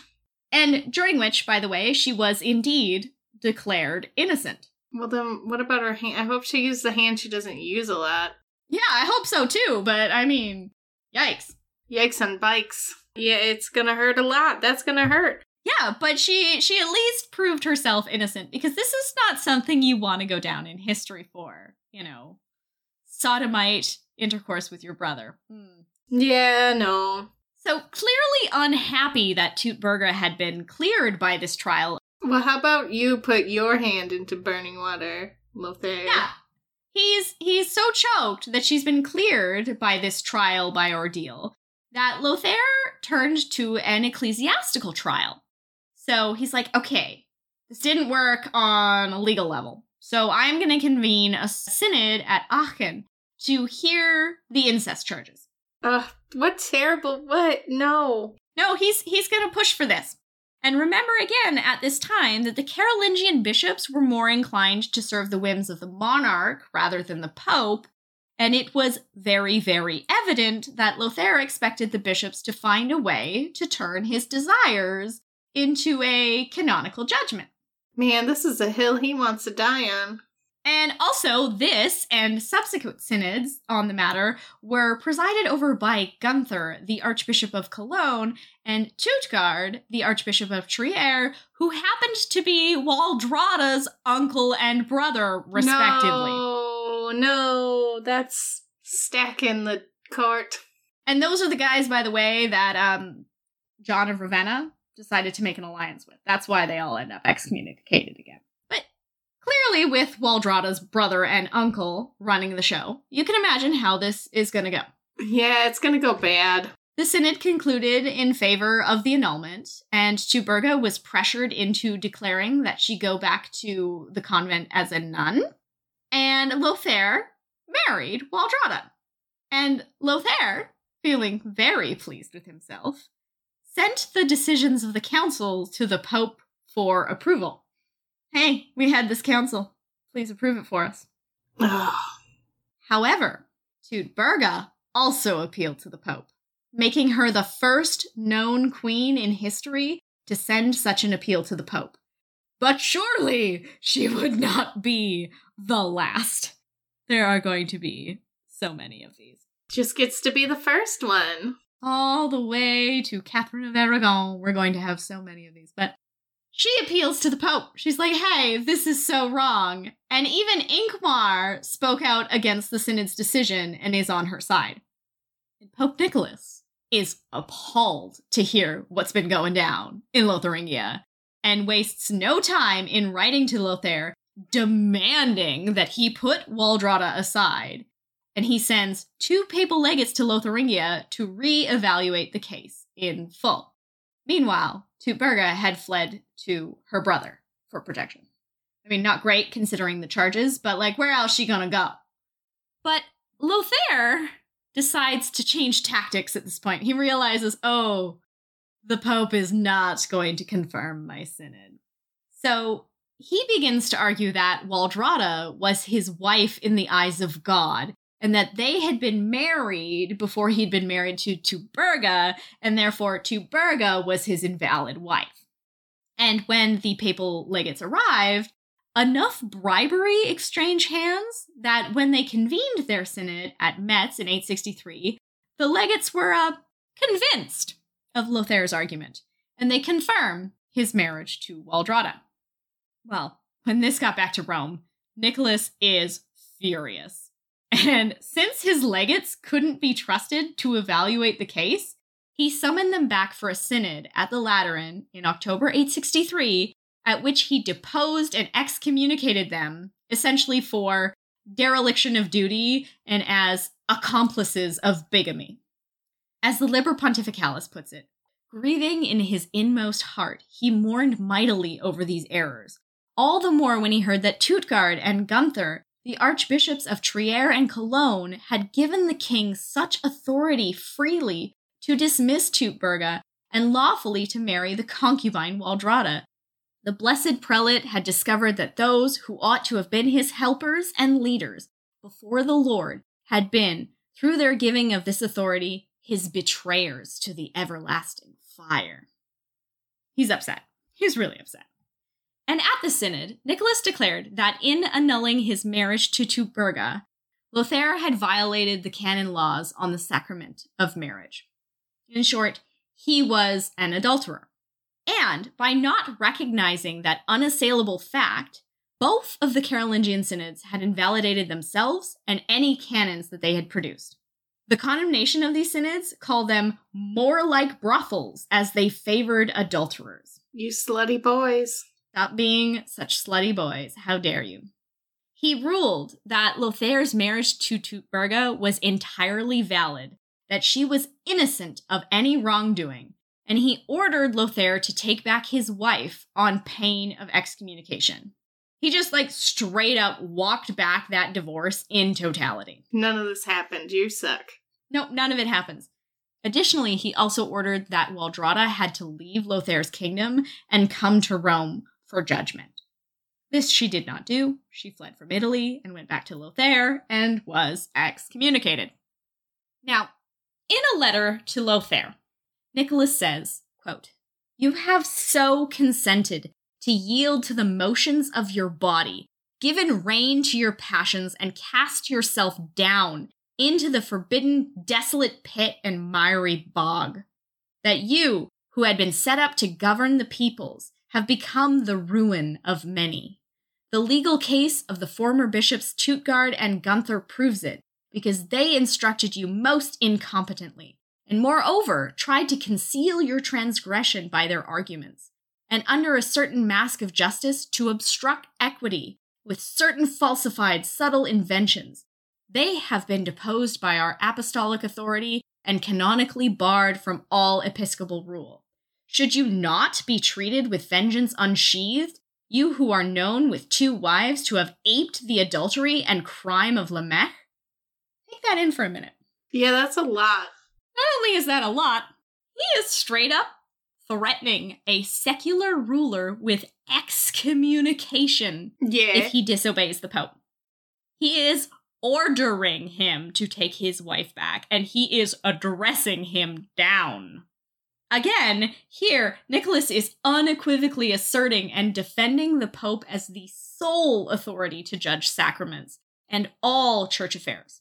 And during which, by the way, she was indeed declared innocent. Well, then what about her hand? I hope she used the hand she doesn't use a lot. Yeah, I hope so too, but I mean, yikes. Yikes on bikes. Yeah, it's gonna hurt a lot. That's gonna hurt. Yeah, but she at least proved herself innocent, because this is not something you want to go down in history for, you know. Sodomite intercourse with your brother. Yeah, no. So clearly unhappy that Teutberga had been cleared by this trial. Well, how about you put your hand into burning water, Lothair? Yeah. He's so choked that she's been cleared by this trial by ordeal that Lothair turned to an ecclesiastical trial. So he's like, okay, this didn't work on a legal level. So I'm going to convene a synod at Aachen to hear the incest charges. What terrible, what? No. No, he's going to push for this. And remember again at this time that the Carolingian bishops were more inclined to serve the whims of the monarch rather than the pope, and it was very, very evident that Lothair expected the bishops to find a way to turn his desires into a canonical judgment. Man, this is a hill he wants to die on. And also, this and subsequent synods on the matter were presided over by Gunther, the Archbishop of Cologne, and Thietgaud, the Archbishop of Trier, who happened to be Waldrada's uncle and brother, respectively. No, that's stacking the cart. And those are the guys, by the way, that John of Ravenna decided to make an alliance with. That's why they all end up excommunicated again. But clearly, with Waldrada's brother and uncle running the show, you can imagine how this is going to go. Yeah, it's going to go bad. The synod concluded in favor of the annulment, and Teutberga was pressured into declaring that she go back to the convent as a nun, and Lothair married Waldrada. And Lothair, feeling very pleased with himself, sent the decisions of the council to the Pope for approval. Hey, we had this council. Please approve it for us. However, Teutberga also appealed to the Pope, making her the first known queen in history to send such an appeal to the Pope. but surely she would not be the last. There are going to be so many of these. Just gets to be the first one. All the way to Catherine of Aragon, we're going to have so many of these. But she appeals to the Pope. She's like, hey, this is so wrong. And even Hincmar spoke out against the synod's decision and is on her side. And Pope Nicholas is appalled to hear what's been going down in Lotharingia and wastes no time in writing to Lothair, demanding that he put Waldrada aside. And he sends 2 papal legates to Lotharingia to re-evaluate the case in full. Meanwhile, Teutberga had fled to her brother for protection. I mean, not great considering the charges, but like, where else she gonna go? But Lothair decides to change tactics at this point. He realizes, oh, the Pope is not going to confirm my synod. So he begins to argue that Waldrada was his wife in the eyes of God, and that they had been married before he'd been married to Teutberga, and therefore Teutberga was his invalid wife. And when the papal legates arrived, enough bribery exchanged hands that when they convened their synod at Metz in 863, the legates were convinced of Lothair's argument, and they confirm his marriage to Waldrada. Well, when this got back to Rome, Nicholas is furious. And since his legates couldn't be trusted to evaluate the case, he summoned them back for a synod at the Lateran in October 863, at which he deposed and excommunicated them, essentially for dereliction of duty and as accomplices of bigamy. As the Liber Pontificalis puts it, grieving in his inmost heart, he mourned mightily over these errors, all the more when he heard that Thietgaud and Gunther, the archbishops of Trier and Cologne, had given the king such authority freely to dismiss Teutberga and lawfully to marry the concubine Waldrada. The blessed prelate had discovered that those who ought to have been his helpers and leaders before the Lord had been, through their giving of this authority, his betrayers to the everlasting fire. He's upset. He's really upset. And at the synod, Nicholas declared that in annulling his marriage to Teutberga, Lothair had violated the canon laws on the sacrament of marriage. In short, he was an adulterer. And by not recognizing that unassailable fact, both of the Carolingian synods had invalidated themselves and any canons that they had produced. The condemnation of these synods called them more like brothels as they favored adulterers. You slutty boys. Stop being such slutty boys. How dare you? He ruled that Lothair's marriage to Teutberga was entirely valid, that she was innocent of any wrongdoing, and he ordered Lothair to take back his wife on pain of excommunication. He just, straight up walked back that divorce in totality. None of this happened. You suck. Nope, none of it happens. Additionally, he also ordered that Waldrada had to leave Lothair's kingdom and come to Rome for judgment. This she did not do. She fled from Italy and went back to Lothair and was excommunicated. Now, in a letter to Lothair, Nicholas says, quote, "You have so consented to yield to the motions of your body, given rein to your passions, and cast yourself down into the forbidden, desolate pit and miry bog, that you, who had been set up to govern the peoples, have become the ruin of many. The legal case of the former bishops Thietgaud and Gunther proves it, because they instructed you most incompetently, and moreover tried to conceal your transgression by their arguments, and under a certain mask of justice to obstruct equity with certain falsified, subtle inventions. They have been deposed by our apostolic authority and canonically barred from all episcopal rule. Should you not be treated with vengeance unsheathed, you who are known with 2 wives to have aped the adultery and crime of Lamech?" Take that in for a minute. Yeah, that's a lot. Not only is that a lot, he is straight up threatening a secular ruler with excommunication if he disobeys the Pope. He is ordering him to take his wife back, and he is addressing him down. Again, here, Nicholas is unequivocally asserting and defending the Pope as the sole authority to judge sacraments and all church affairs.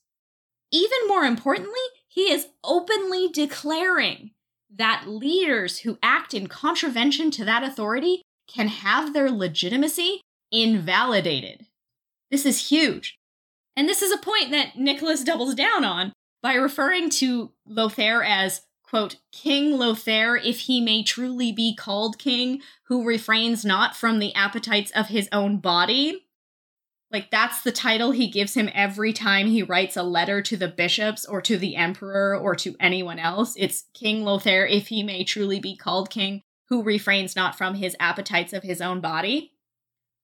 Even more importantly, he is openly declaring that leaders who act in contravention to that authority can have their legitimacy invalidated. This is huge. And this is a point that Nicholas doubles down on by referring to Lothair as, quote, King Lothair, if he may truly be called king, who refrains not from the appetites of his own body. Like, that's the title he gives him every time he writes a letter to the bishops or to the emperor or to anyone else. It's King Lothair, if he may truly be called king, who refrains not from his appetites of his own body.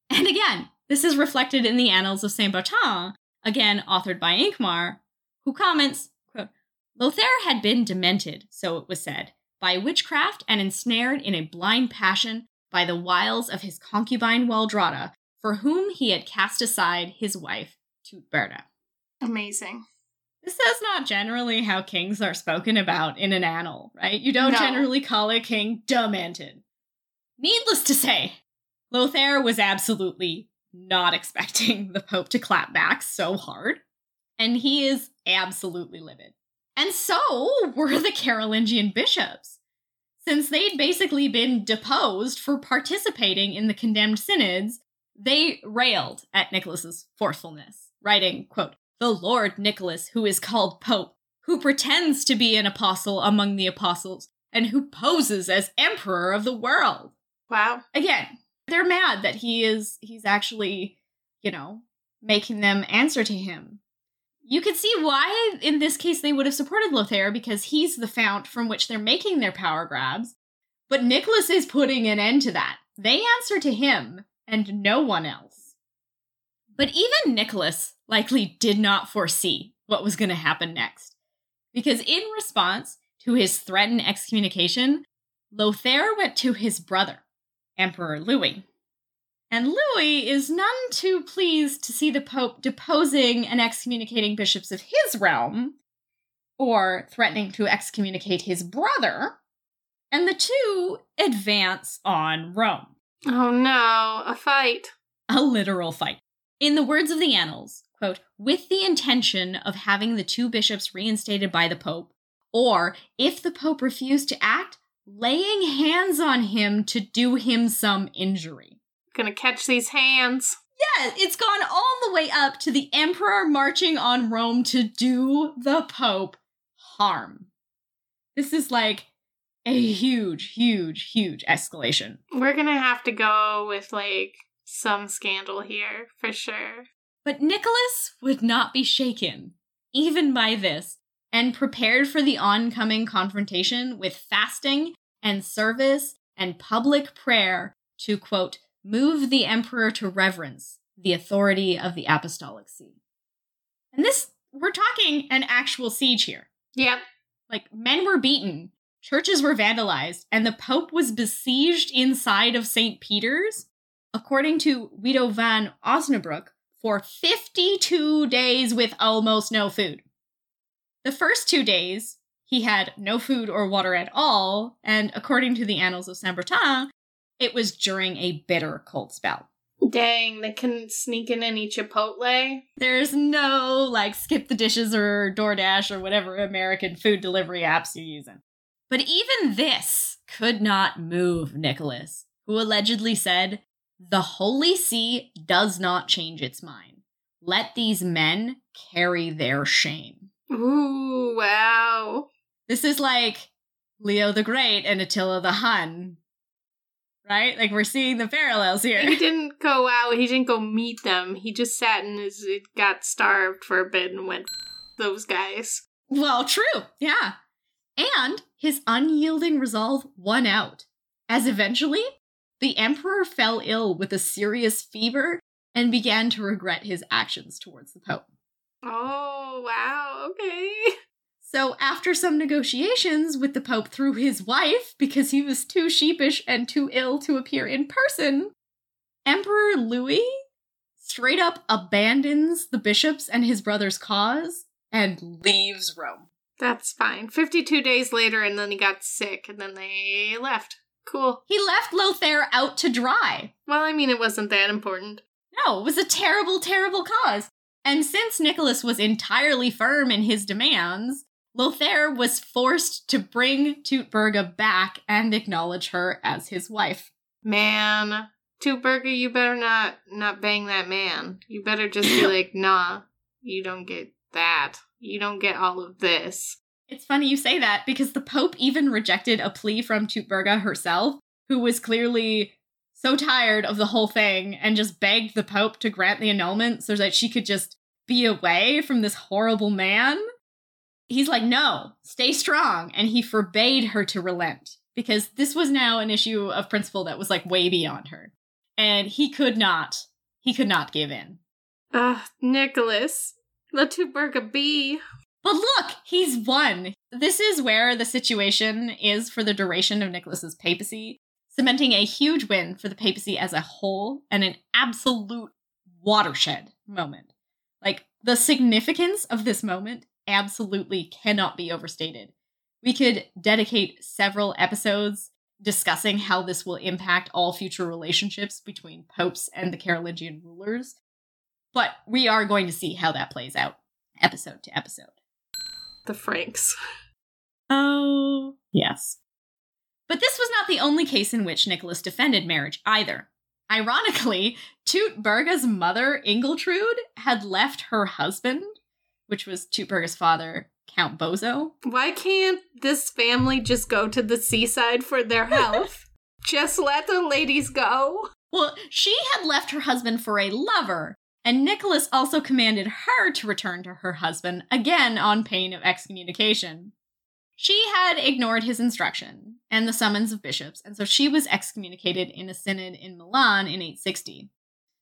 And again, this is reflected in the Annals of St. Bertin, again authored by Hincmar, who comments, quote, Lothair had been demented, so it was said, by witchcraft and ensnared in a blind passion by the wiles of his concubine Waldrada, for whom he had cast aside his wife, Teutberga. Amazing. This is not generally how kings are spoken about in an annal, right? You don't generally call a king demented. Needless to say, Lothair was absolutely not expecting the Pope to clap back so hard, and he is absolutely livid. And so were the Carolingian bishops, since they'd basically been deposed for participating in the condemned synods. They railed at Nicholas's forcefulness, writing, quote, The Lord Nicholas, who is called Pope, who pretends to be an apostle among the apostles, and who poses as emperor of the world. Wow. Again, they're mad that he's actually, you know, making them answer to him. You can see why, in this case, they would have supported Lothair, because he's the fount from which they're making their power grabs. But Nicholas is putting an end to that. They answer to him. And no one else. But even Nicholas likely did not foresee what was going to happen next, because in response to his threatened excommunication, Lothair went to his brother, Emperor Louis. And Louis is none too pleased to see the Pope deposing and excommunicating bishops of his realm, or threatening to excommunicate his brother, and the two advance on Rome. Oh no, a fight. A literal fight. In the words of the Annals, quote, with the intention of having the two bishops reinstated by the Pope, or, if the Pope refused to act, laying hands on him to do him some injury. Gonna catch these hands. Yeah, it's gone all the way up to the Emperor marching on Rome to do the Pope harm. This is like a huge, huge, huge escalation. We're going to have to go with, like, some scandal here, for sure. But Nicholas would not be shaken, even by this, and prepared for the oncoming confrontation with fasting and service and public prayer to, quote, move the emperor to reverence the authority of the apostolic see. And this, we're talking an actual siege here. Yep. Like, men were beaten. Churches were vandalized, and the Pope was besieged inside of St. Peter's, according to Wido van Osnabrück, for 52 days with almost no food. The first 2 days, he had no food or water at all, and according to the Annals of St. Bertin, it was during a bitter cold spell. Dang, they couldn't sneak in any Chipotle? There's no, like, skip the dishes or DoorDash or whatever American food delivery apps you're using. But even this could not move Nicholas, who allegedly said, The Holy See does not change its mind. Let these men carry their shame. Ooh, wow. This is like Leo the Great and Attila the Hun, right? Like, we're seeing the parallels here. He didn't go out. He didn't go meet them. He just sat and got starved for a bit and went, those guys. Well, true. Yeah. And his unyielding resolve won out, as eventually, the emperor fell ill with a serious fever and began to regret his actions towards the Pope. Oh, wow, okay. So after some negotiations with the Pope through his wife, because he was too sheepish and too ill to appear in person, Emperor Louis straight up abandons the bishops and his brother's cause and leaves Rome. That's fine. 52 days later, and then he got sick, and then they left. Cool. He left Lothair out to dry. Well, I mean, it wasn't that important. No, it was a terrible, terrible cause. And since Nicholas was entirely firm in his demands, Lothair was forced to bring Teutberga back and acknowledge her as his wife. Man, Teutberga, you better not bang that man. You better just be like, nah, you don't get that. You don't get all of this. It's funny you say that, because the Pope even rejected a plea from Teutberga herself, who was clearly so tired of the whole thing and just begged the Pope to grant the annulment so that she could just be away from this horrible man. He's like, no, stay strong. And he forbade her to relent, because this was now an issue of principle that was like way beyond her. And he could not give in. Nicholas, let Teutberga be. But look, he's won. This is where the situation is for the duration of Nicholas's papacy, cementing a huge win for the papacy as a whole and an absolute watershed moment. Like, the significance of this moment absolutely cannot be overstated. We could dedicate several episodes discussing how this will impact all future relationships between popes and the Carolingian rulers, but we are going to see how that plays out episode to episode. The Franks. Oh, yes. But this was not the only case in which Nicholas defended marriage either. Ironically, Teutberga's mother, Ingiltrude, had left her husband, which was Teutberga's father, Count Bozo. Why can't this family just go to the seaside for their health? Just let the ladies go. Well, she had left her husband for a lover, and Nicholas also commanded her to return to her husband, again on pain of excommunication. She had ignored his instruction and the summons of bishops, and so she was excommunicated in a synod in Milan in 860,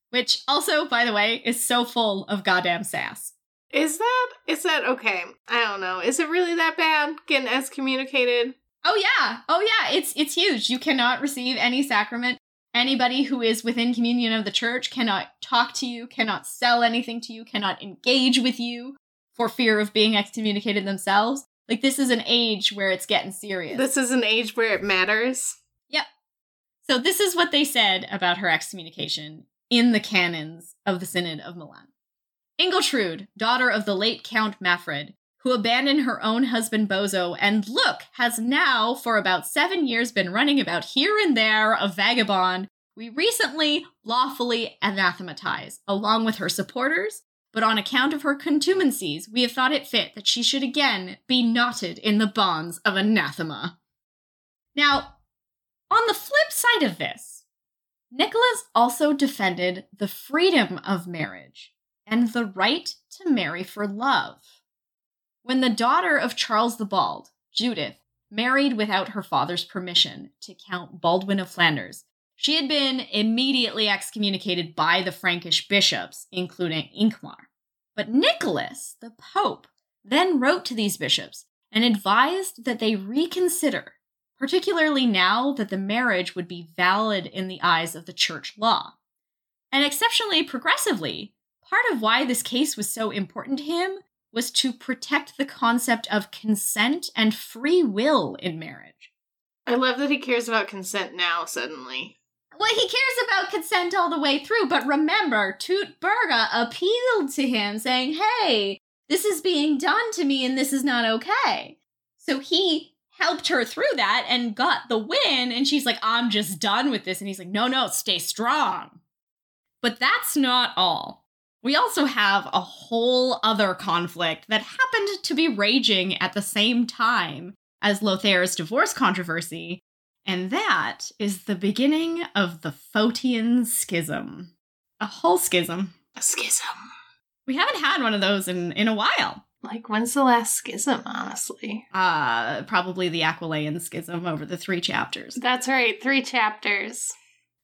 which also, by the way, is so full of goddamn sass. Is that okay? I don't know. Is it really that bad, getting excommunicated? Oh yeah, it's huge. You cannot receive any sacrament. Anybody who is within communion of the church cannot talk to you, cannot sell anything to you, cannot engage with you for fear of being excommunicated themselves. Like, this is an age where it's getting serious. This is an age where it matters. Yep. So this is what they said about her excommunication in the canons of the Synod of Milan. Ingiltrude, daughter of the late Count Maffred, who abandoned her own husband Bozo and, look, has now for about 7 years been running about here and there a vagabond, we recently lawfully anathematized, along with her supporters, but on account of her contumacies, we have thought it fit that she should again be knotted in the bonds of anathema. Now, on the flip side of this, Nicholas also defended the freedom of marriage and the right to marry for love. When the daughter of Charles the Bald, Judith, married without her father's permission to Count Baldwin of Flanders, she had been immediately excommunicated by the Frankish bishops, including Hincmar. But Nicholas, the Pope, then wrote to these bishops and advised that they reconsider, particularly now that the marriage would be valid in the eyes of the church law. And exceptionally progressively, part of why this case was so important to him was to protect the concept of consent and free will in marriage. I love that he cares about consent now, suddenly. Well, he cares about consent all the way through, but remember, Teutberga appealed to him, saying, hey, this is being done to me and this is not okay. So he helped her through that and got the win, and she's like, I'm just done with this. And he's like, no, stay strong. But that's not all. We also have a whole other conflict that happened to be raging at the same time as Lothair's divorce controversy, and that is the beginning of the Photian Schism. A whole schism. A schism. We haven't had one of those in a while. Like, when's the last schism, honestly? Probably the Aquilean Schism over the 3 chapters. That's right, 3 chapters.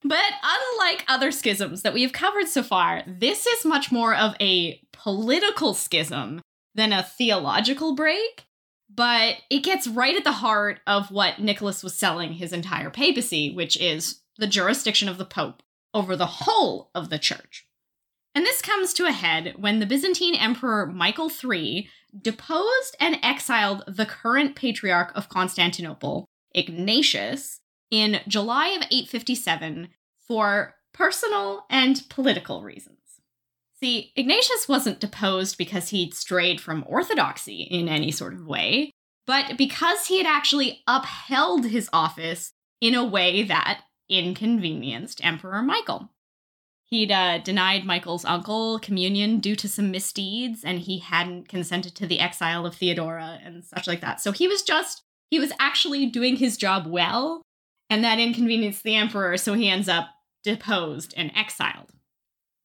But unlike other schisms that we have covered so far, this is much more of a political schism than a theological break. But it gets right at the heart of what Nicholas was selling his entire papacy, which is the jurisdiction of the Pope over the whole of the Church. And this comes to a head when the Byzantine Emperor Michael III deposed and exiled the current Patriarch of Constantinople, Ignatius, in July of 857 for personal and political reasons. See, Ignatius wasn't deposed because he'd strayed from orthodoxy in any sort of way, but because he had actually upheld his office in a way that inconvenienced Emperor Michael. He'd denied Michael's uncle communion due to some misdeeds, and he hadn't consented to the exile of Theodora and such like that. So he was actually doing his job well, and that inconvenienced the emperor, so he ends up deposed and exiled.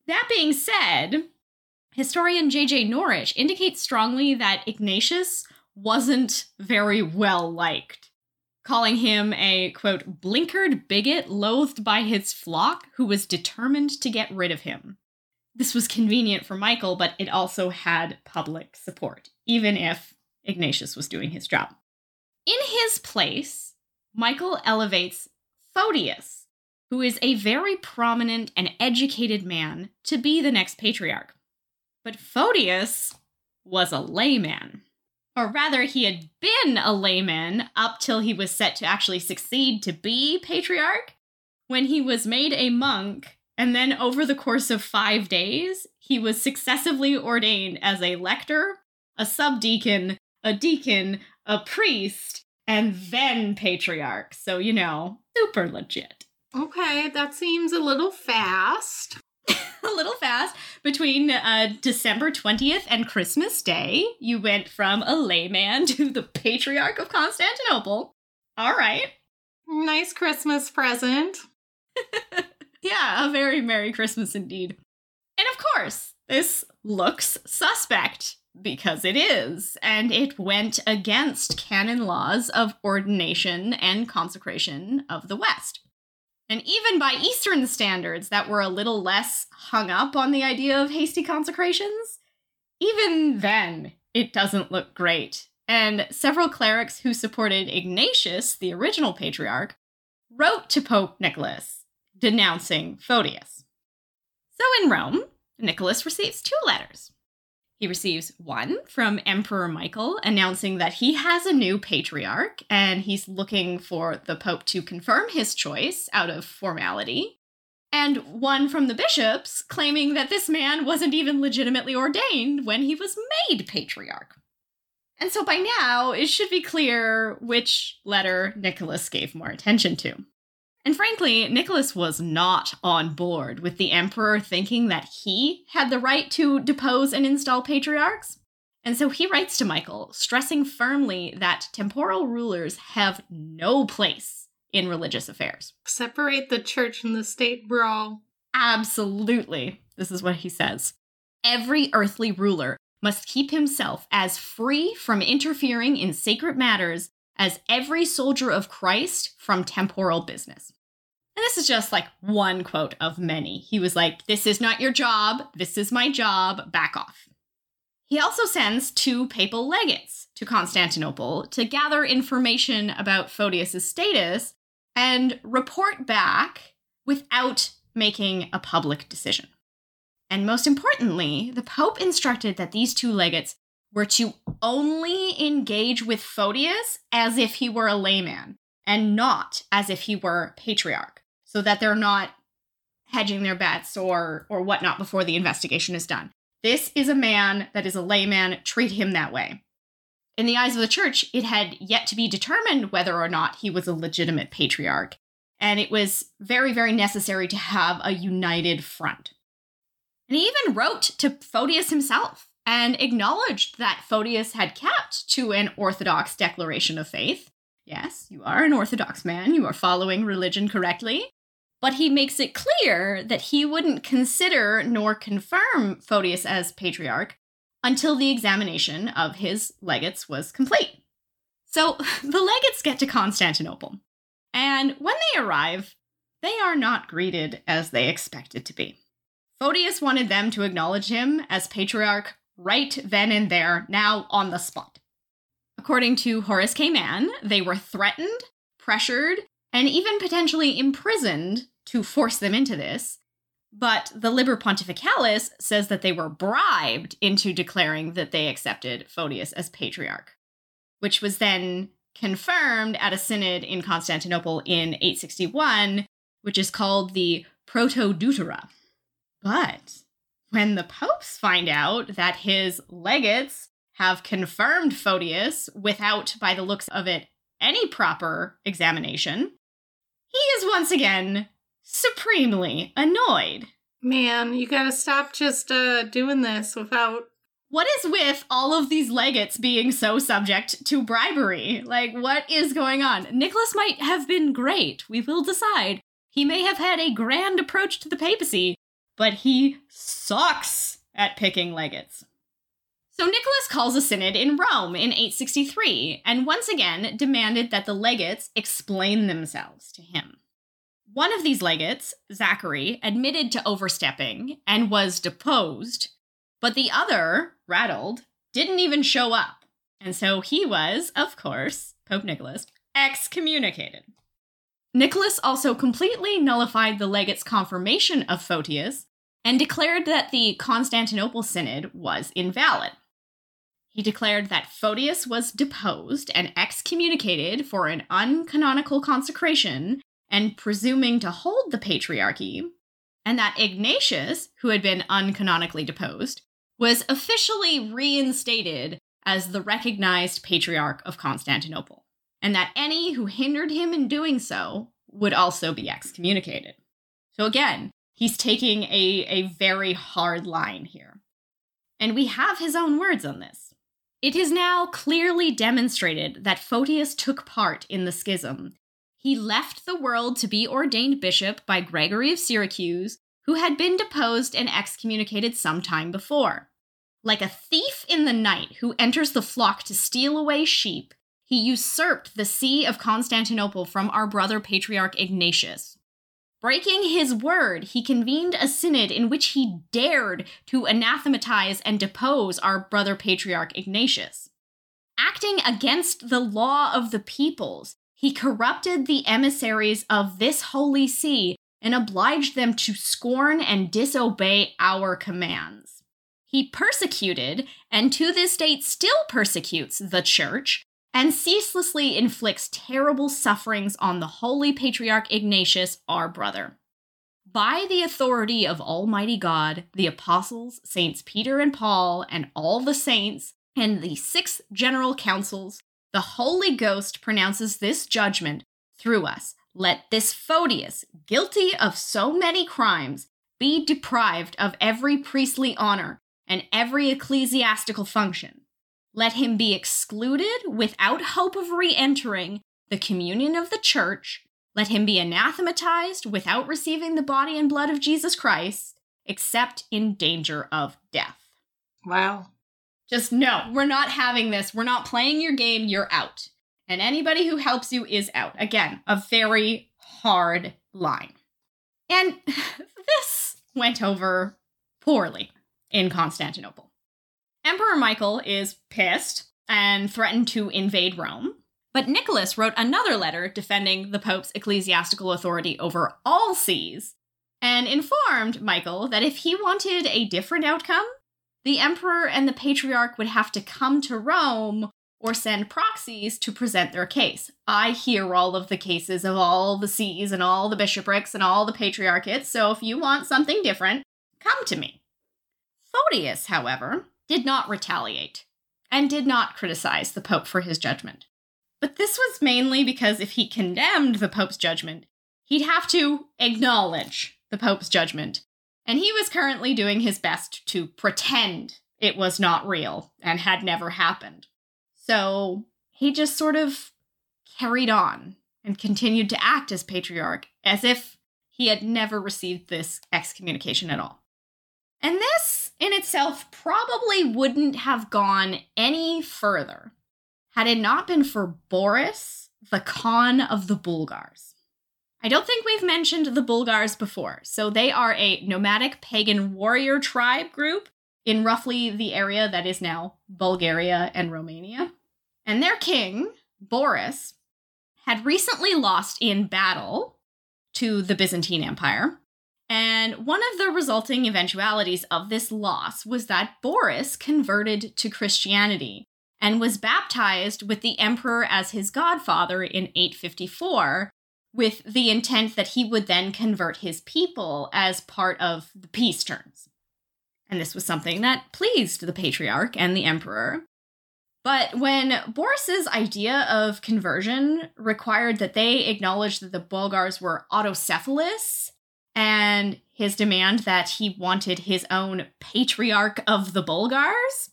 That being said, historian J.J. Norrish indicates strongly that Ignatius wasn't very well liked, calling him a, quote, blinkered bigot loathed by his flock who was determined to get rid of him. This was convenient for Michael, but it also had public support, even if Ignatius was doing his job. In his place, Michael elevates Photius, who is a very prominent and educated man, to be the next patriarch. But Photius was a layman. Or rather, he had been a layman up till he was set to actually succeed to be patriarch, when he was made a monk, and then over the course of 5 days, he was successively ordained as a lector, a subdeacon, a deacon, a priest, and then patriarch. So, you know, super legit. Okay, that seems a little fast. A little fast. Between December 20th and Christmas Day, you went from a layman to the Patriarch of Constantinople. All right. Nice Christmas present. Yeah, a very Merry Christmas indeed. And of course, this looks suspect, because it is, and it went against canon laws of ordination and consecration of the West. And even by Eastern standards that were a little less hung up on the idea of hasty consecrations, even then, it doesn't look great. And several clerics who supported Ignatius, the original patriarch, wrote to Pope Nicholas, denouncing Photius. So in Rome, Nicholas receives 2 letters. He receives one from Emperor Michael announcing that he has a new patriarch and he's looking for the pope to confirm his choice out of formality, and one from the bishops claiming that this man wasn't even legitimately ordained when he was made patriarch. And so by now, it should be clear which letter Nicholas gave more attention to. And frankly, Nicholas was not on board with the emperor thinking that he had the right to depose and install patriarchs. And so he writes to Michael, stressing firmly that temporal rulers have no place in religious affairs. Separate the church and the state, bro. Absolutely. This is what he says. Every earthly ruler must keep himself as free from interfering in sacred matters as every soldier of Christ from temporal business. And this is just like one quote of many. He was like, this is not your job. This is my job. Back off. He also sends 2 papal legates to Constantinople to gather information about Photius's status and report back without making a public decision. And most importantly, the Pope instructed that these 2 legates were to only engage with Photius as if he were a layman and not as if he were patriarch, so that they're not hedging their bets or whatnot before the investigation is done. This is a man that is a layman. Treat him that way. In the eyes of the church, it had yet to be determined whether or not he was a legitimate patriarch, and it was very, very necessary to have a united front. And he even wrote to Photius himself and acknowledged that Photius had kept to an orthodox declaration of faith. Yes, you are an orthodox man, you are following religion correctly. But he makes it clear that he wouldn't consider nor confirm Photius as patriarch until the examination of his legates was complete. So the legates get to Constantinople, and when they arrive, they are not greeted as they expected to be. Photius wanted them to acknowledge him as patriarch right then and there, now on the spot. According to Horace K. Mann, they were threatened, pressured, and even potentially imprisoned to force them into this. But the Liber Pontificalis says that they were bribed into declaring that they accepted Photius as patriarch, which was then confirmed at a synod in Constantinople in 861, which is called the Protodeutera. But when the popes find out that his legates have confirmed Photius without, by the looks of it, any proper examination, he is once again supremely annoyed. Man, you gotta stop just doing this without... What is with all of these legates being so subject to bribery? Like, what is going on? Nicholas might have been great. We will decide. He may have had a grand approach to the papacy, but he sucks at picking legates. So Nicholas calls a synod in Rome in 863, and once again demanded that the legates explain themselves to him. One of these legates, Zachary, admitted to overstepping and was deposed, but the other, rattled, didn't even show up. And so he was, of course, Pope Nicholas, excommunicated. Nicholas also completely nullified the legate's confirmation of Photius and declared that the Constantinople Synod was invalid. He declared that Photius was deposed and excommunicated for an uncanonical consecration and presuming to hold the patriarchy, and that Ignatius, who had been uncanonically deposed, was officially reinstated as the recognized Patriarch of Constantinople, and that any who hindered him in doing so would also be excommunicated. So again, he's taking a very hard line here. And we have his own words on this. It is now clearly demonstrated that Photius took part in the schism. He left the world to be ordained bishop by Gregory of Syracuse, who had been deposed and excommunicated some time before. Like a thief in the night who enters the flock to steal away sheep, he usurped the see of Constantinople from our brother Patriarch Ignatius. Breaking his word, he convened a synod in which he dared to anathematize and depose our brother Patriarch Ignatius. Acting against the law of the peoples, he corrupted the emissaries of this Holy See and obliged them to scorn and disobey our commands. He persecuted, and to this date still persecutes, the Church, and ceaselessly inflicts terrible sufferings on the Holy Patriarch Ignatius, our brother. By the authority of Almighty God, the apostles, Saints Peter and Paul, and all the saints, and the six general councils, the Holy Ghost pronounces this judgment through us. Let this Photius, guilty of so many crimes, be deprived of every priestly honor and every ecclesiastical function. Let him be excluded without hope of re-entering the communion of the Church. Let him be anathematized without receiving the body and blood of Jesus Christ, except in danger of death. Wow. Just no, we're not having this. We're not playing your game. You're out. And anybody who helps you is out. Again, a very hard line. And this went over poorly in Constantinople. Emperor Michael is pissed and threatened to invade Rome. But Nicholas wrote another letter defending the Pope's ecclesiastical authority over all sees and informed Michael that if he wanted a different outcome, the emperor and the patriarch would have to come to Rome or send proxies to present their case. I hear all of the cases of all the sees and all the bishoprics and all the patriarchates, so if you want something different, come to me. Photius, however, did not retaliate and did not criticize the pope for his judgment. But this was mainly because if he condemned the pope's judgment, he'd have to acknowledge the pope's judgment. And he was currently doing his best to pretend it was not real and had never happened. So he just sort of carried on and continued to act as patriarch as if he had never received this excommunication at all. And this in itself probably wouldn't have gone any further had it not been for Boris, the Khan of the Bulgars. I don't think we've mentioned the Bulgars before, so they are a nomadic pagan warrior tribe group in roughly the area that is now Bulgaria and Romania. And their king, Boris, had recently lost in battle to the Byzantine Empire And one of the resulting eventualities of this loss was that Boris converted to Christianity and was baptized with the emperor as his godfather in 854, with the intent that he would then convert his people as part of the peace terms. And this was something that pleased the patriarch and the emperor. But when Boris's idea of conversion required that they acknowledge that the Bulgars were autocephalous, and his demand that he wanted his own patriarch of the Bulgars,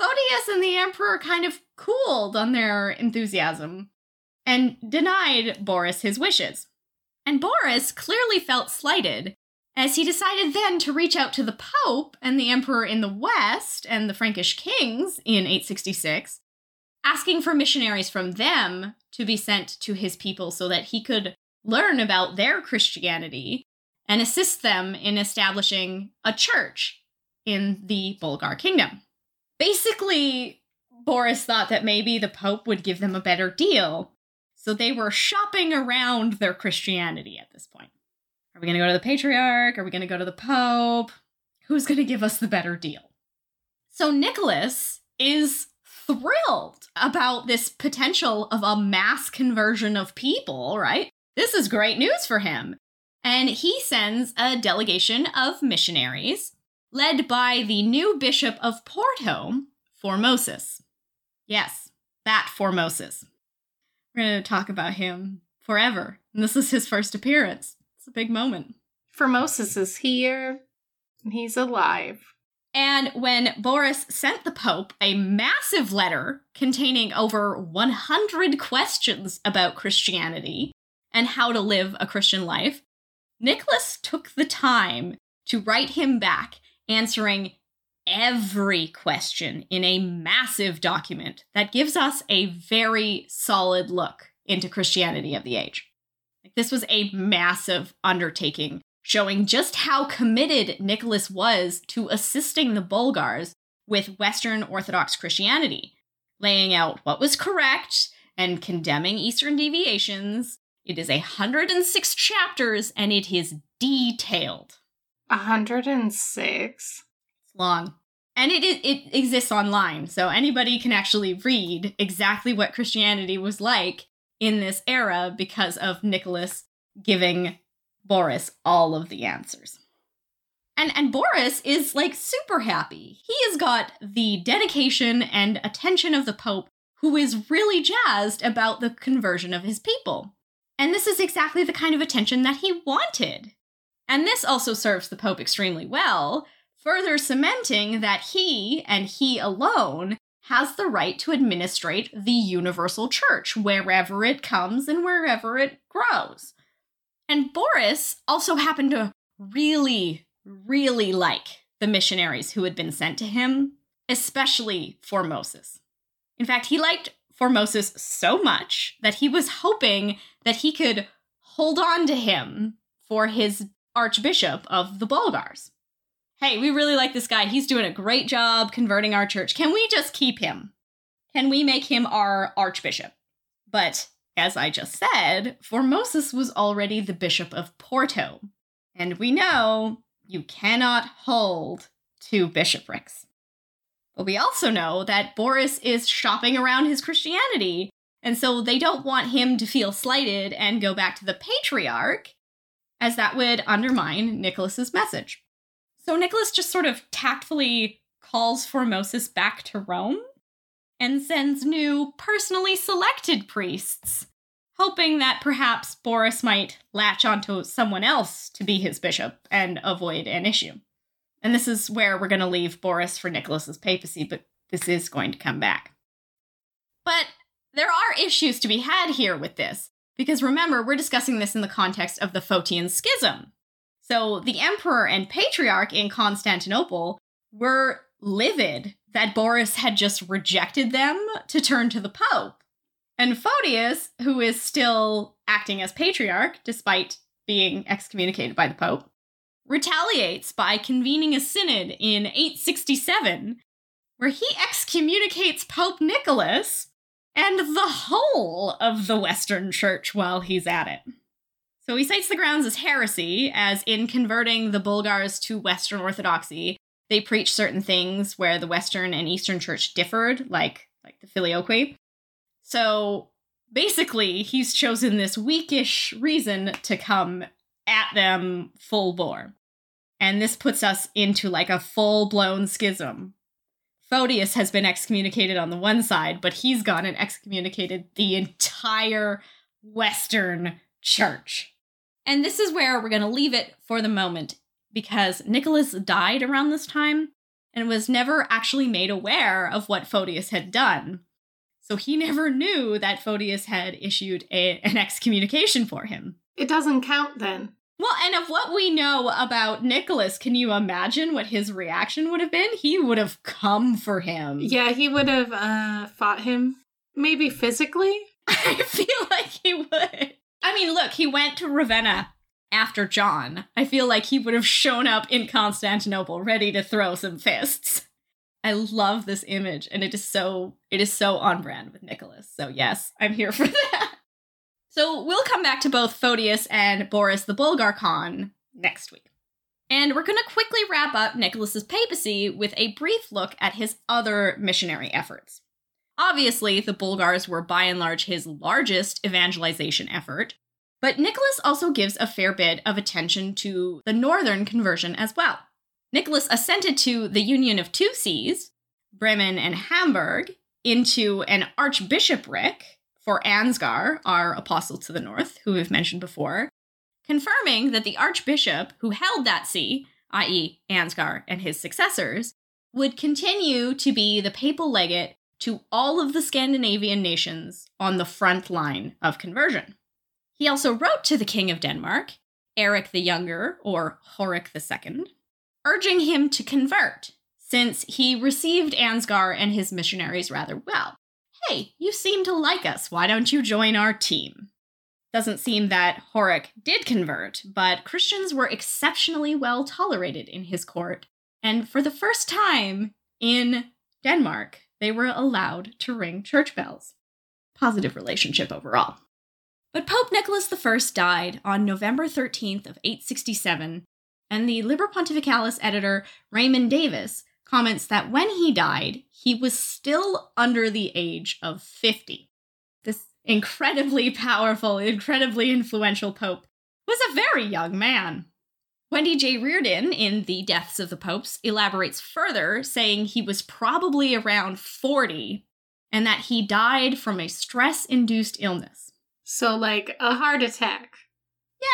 Photius and the emperor kind of cooled on their enthusiasm and denied Boris his wishes. And Boris clearly felt slighted, as he decided then to reach out to the Pope and the emperor in the West and the Frankish kings in 866, asking for missionaries from them to be sent to his people so that he could learn about their Christianity and assist them in establishing a church in the Bulgar kingdom. Basically, Boris thought that maybe the Pope would give them a better deal, so they were shopping around their Christianity at this point. Are we going to go to the Patriarch? Are we going to go to the Pope? Who's going to give us the better deal? So Nicholas is thrilled about this potential of a mass conversion of people, right? This is great news for him. And he sends a delegation of missionaries led by the new bishop of Porto, Formosus. Yes, that Formosus. We're going to talk about him forever. And this is his first appearance. It's a big moment. Formosus is here, and he's alive. And when Boris sent the Pope a massive letter containing over 100 questions about Christianity and how to live a Christian life, Nicholas took the time to write him back, answering every question in a massive document that gives us a very solid look into Christianity of the age. This was a massive undertaking, showing just how committed Nicholas was to assisting the Bulgars with Western Orthodox Christianity, laying out what was correct and condemning Eastern deviations. It is 106 chapters, and it is detailed. 106? It's long. And it exists online, so anybody can actually read exactly what Christianity was like in this era because of Nicholas giving Boris all of the answers. And Boris is, like, super happy. He has got the dedication and attention of the Pope, who is really jazzed about the conversion of his people. And this is exactly the kind of attention that he wanted. And this also serves the Pope extremely well, further cementing that he, and he alone, has the right to administrate the universal church wherever it comes and wherever it grows. And Boris also happened to really, really like the missionaries who had been sent to him, especially Formosus. In fact, he liked Formosus so much that he was hoping that he could hold on to him for his archbishop of the Bulgars. Hey, we really like this guy. He's doing a great job converting our church. Can we just keep him? Can we make him our archbishop? But as I just said, Formosus was already the bishop of Porto. And we know you cannot hold two bishoprics. But we also know that Boris is shopping around his Christianity. And so they don't want him to feel slighted and go back to the patriarch, as that would undermine Nicholas's message. So Nicholas just sort of tactfully calls Formosus back to Rome and sends new, personally selected priests, hoping that perhaps Boris might latch onto someone else to be his bishop and avoid an issue. And this is where we're going to leave Boris for Nicholas's papacy, but this is going to come back. But there are issues to be had here with this, because remember, we're discussing this in the context of the Photian Schism. So the emperor and patriarch in Constantinople were livid that Boris had just rejected them to turn to the Pope. And Photius, who is still acting as patriarch despite being excommunicated by the Pope, retaliates by convening a synod in 867, where he excommunicates Pope Nicholas and the whole of the Western Church while he's at it. So he cites the grounds as heresy, as in converting the Bulgars to Western Orthodoxy, they preached certain things where the Western and Eastern Church differed, like the filioque. So basically, he's chosen this weakish reason to come at them full bore. And this puts us into like a full-blown schism. Photius has been excommunicated on the one side, but he's gone and excommunicated the entire Western Church. And this is where we're going to leave it for the moment, because Nicholas died around this time and was never actually made aware of what Photius had done. So he never knew that Photius had issued an excommunication for him. It doesn't count then. Well, and of what we know about Nicholas, can you imagine what his reaction would have been? He would have come for him. Yeah, he would have fought him. Maybe physically? I feel like he would. I mean, look, he went to Ravenna after John. I feel like he would have shown up in Constantinople ready to throw some fists. I love this image, and it is so on brand with Nicholas. So yes, I'm here for that. So we'll come back to both Photius and Boris the Bulgar Khan next week. And we're going to quickly wrap up Nicholas's papacy with a brief look at his other missionary efforts. Obviously, the Bulgars were by and large his largest evangelization effort, but Nicholas also gives a fair bit of attention to the northern conversion as well. Nicholas assented to the union of two sees, Bremen and Hamburg, into an archbishopric for Ansgar, our apostle to the north, who we've mentioned before, confirming that the archbishop who held that see, i.e. Ansgar and his successors, would continue to be the papal legate to all of the Scandinavian nations on the front line of conversion. He also wrote to the King of Denmark, Eric the Younger, or Horik II, urging him to convert, since he received Ansgar and his missionaries rather well. Hey, you seem to like us, why don't you join our team? Doesn't seem that Horik did convert, but Christians were exceptionally well tolerated in his court, and for the first time in Denmark, they were allowed to ring church bells. Positive relationship overall. But Pope Nicholas I died on November 13th of 867, and the Liber Pontificalis editor Raymond Davis comments that when he died, he was still under the age of 50. This incredibly powerful, incredibly influential Pope was a very young man. Wendy J. Reardon, in The Deaths of the Popes, elaborates further, saying he was probably around 40 and that he died from a stress-induced illness. So like a heart attack.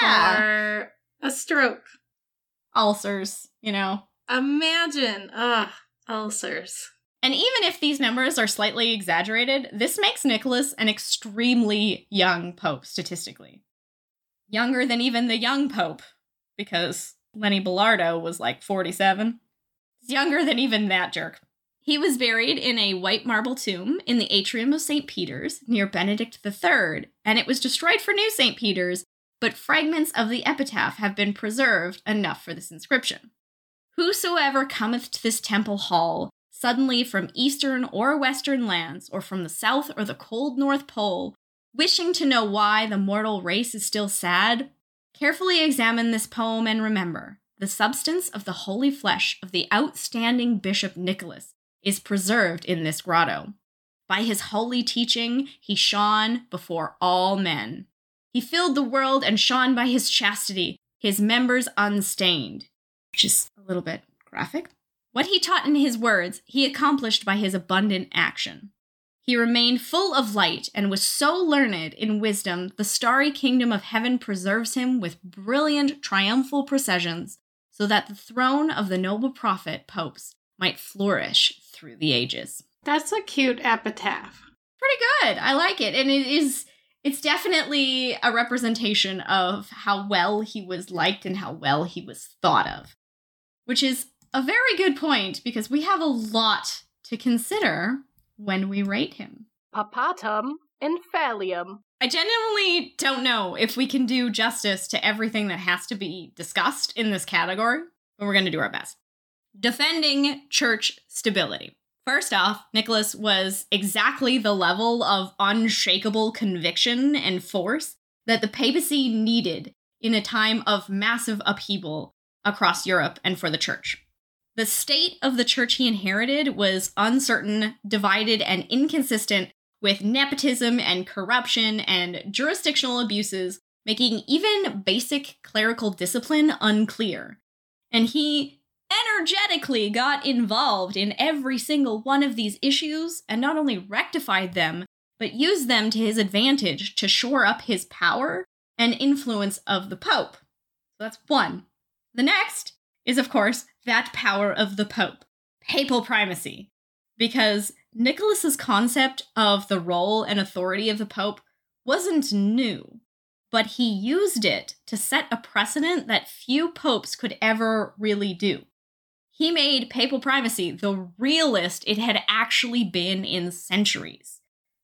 Yeah. Or a stroke. Ulcers, you know. Imagine. Ugh, ulcers. And even if these numbers are slightly exaggerated, this makes Nicholas an extremely young pope, statistically. Younger than even the young pope, because Lenny Bellardo was like 47. He's younger than even that jerk. He was buried in a white marble tomb in the atrium of St. Peter's near Benedict III, and it was destroyed for new St. Peter's, but fragments of the epitaph have been preserved enough for this inscription. Whosoever cometh to this temple hall, suddenly from eastern or western lands, or from the south or the cold north pole, wishing to know why the mortal race is still sad, carefully examine this poem and remember, the substance of the holy flesh of the outstanding Bishop Nicholas is preserved in this grotto. By his holy teaching, he shone before all men. He filled the world and shone by his chastity, his members unstained. Which is a little bit graphic. What he taught in his words, he accomplished by his abundant action. He remained full of light and was so learned in wisdom, the starry kingdom of heaven preserves him with brilliant triumphal processions, so that the throne of the noble prophet popes might flourish through the ages. That's a cute epitaph. Pretty good. I like it. And it's definitely a representation of how well he was liked and how well he was thought of, which is a very good point because we have a lot to consider when we rate him. Papatum and Fallium. I genuinely don't know if we can do justice to everything that has to be discussed in this category, but we're going to do our best. Defending church stability. First off, Nicholas was exactly the level of unshakable conviction and force that the papacy needed in a time of massive upheaval across Europe and for the church. The state of the church he inherited was uncertain, divided, and inconsistent with nepotism and corruption and jurisdictional abuses, making even basic clerical discipline unclear. And he energetically got involved in every single one of these issues and not only rectified them, but used them to his advantage to shore up his power and influence of the Pope. So that's one. The next is, of course, that power of the Pope, papal primacy, because Nicholas's concept of the role and authority of the Pope wasn't new, but he used it to set a precedent that few popes could ever really do. He made papal primacy the realest it had actually been in centuries.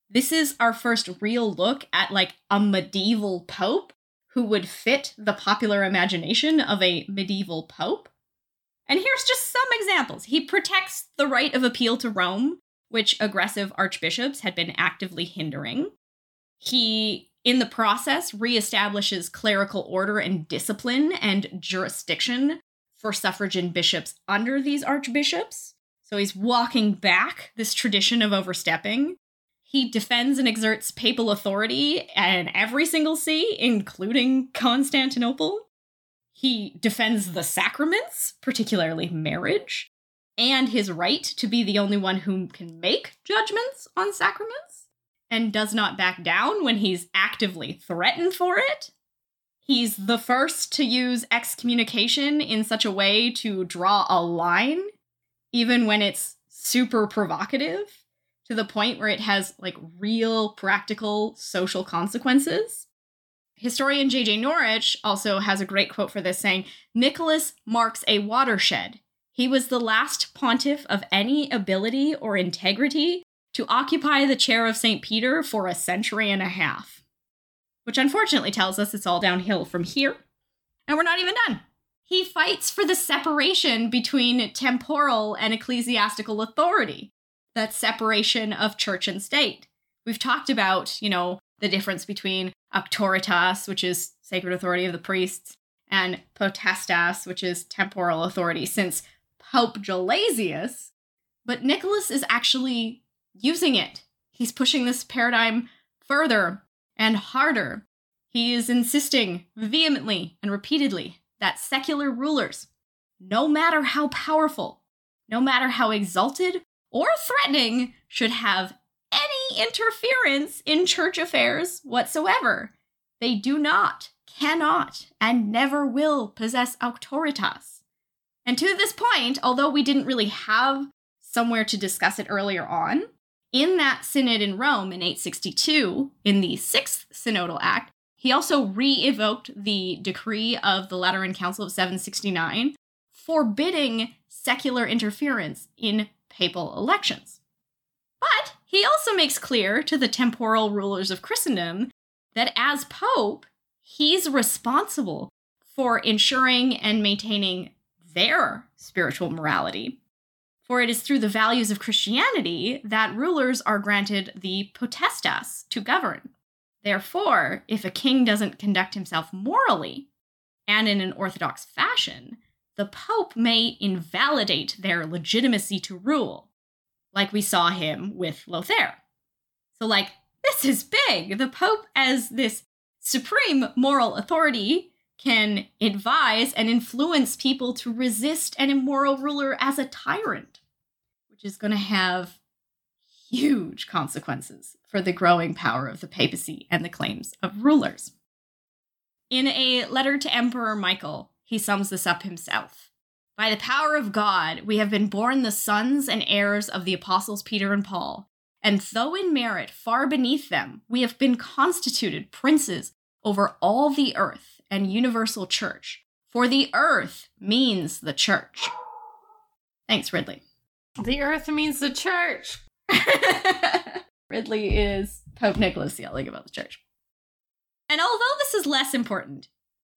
This is our first real look at, like, a medieval pope who would fit the popular imagination of a medieval pope. And here's just some examples. He protects the right of appeal to Rome, which aggressive archbishops had been actively hindering. He, in the process, reestablishes clerical order and discipline and jurisdiction for suffragan bishops under these archbishops. So he's walking back this tradition of overstepping. He defends and exerts papal authority in every single see, including Constantinople. He defends the sacraments, particularly marriage, and his right to be the only one who can make judgments on sacraments, and does not back down when he's actively threatened for it. He's the first to use excommunication in such a way to draw a line, even when it's super provocative, to the point where it has, like, real practical social consequences. Historian J.J. Norwich also has a great quote for this, saying, "Nicholas marks a watershed. He was the last pontiff of any ability or integrity to occupy the chair of St. Peter for a century and a half." Which unfortunately tells us it's all downhill from here. And we're not even done. He fights for the separation between temporal and ecclesiastical authority. That separation of church and state. We've talked about, you know, the difference between auctoritas, which is sacred authority of the priests, and potestas, which is temporal authority, since Pope Gelasius. But Nicholas is actually using it. He's pushing this paradigm further and harder. He is insisting vehemently and repeatedly that secular rulers, no matter how powerful, no matter how exalted, or threatening, should have any interference in church affairs whatsoever. They do not, cannot, and never will possess auctoritas. And to this point, although we didn't really have somewhere to discuss it earlier on, in that synod in Rome in 862, in the Sixth Synodal Act, he also re-evoked the decree of the Lateran Council of 769, forbidding secular interference in papal elections. But he also makes clear to the temporal rulers of Christendom that as Pope, he's responsible for ensuring and maintaining their spiritual morality. For it is through the values of Christianity that rulers are granted the potestas to govern. Therefore, if a king doesn't conduct himself morally and in an orthodox fashion, the Pope may invalidate their legitimacy to rule, like we saw him with Lothair. So, like, this is big. The Pope, as this supreme moral authority, can advise and influence people to resist an immoral ruler as a tyrant, which is going to have huge consequences for the growing power of the papacy and the claims of rulers. In a letter to Emperor Michael, he sums this up himself. "By the power of God, we have been born the sons and heirs of the apostles Peter and Paul, and though in merit far beneath them, we have been constituted princes over all the earth and universal church, for the earth means the church." Thanks, Ridley. The earth means the church. Ridley is Pope Nicholas yelling about the church. And although this is less important,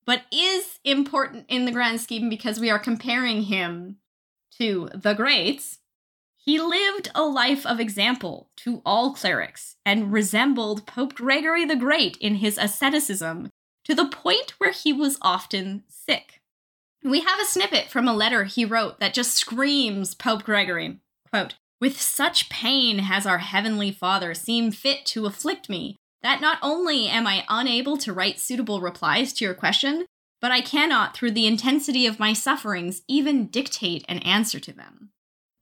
but is important in the grand scheme because we are comparing him to the greats, he lived a life of example to all clerics and resembled Pope Gregory the Great in his asceticism to the point where he was often sick. We have a snippet from a letter he wrote that just screams Pope Gregory. Quote, "With such pain has our heavenly Father seen fit to afflict me, that not only am I unable to write suitable replies to your question, but I cannot, through the intensity of my sufferings, even dictate an answer to them."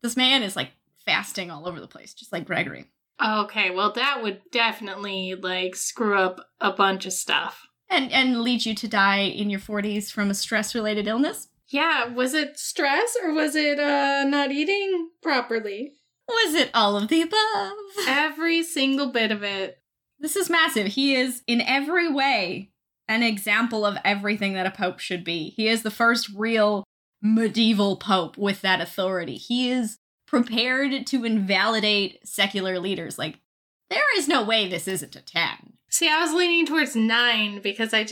This man is, like, fasting all over the place, just like Gregory. Okay, well, that would definitely, like, screw up a bunch of stuff. And lead you to die in your 40s from a stress-related illness? Yeah, was it stress or was it not eating properly? Was it all of the above? Every single bit of it. This is massive. He is, in every way, an example of everything that a pope should be. He is the first real medieval pope with that authority. He is prepared to invalidate secular leaders. Like, there is no way this isn't a 10. See, I was leaning towards 9 because I'm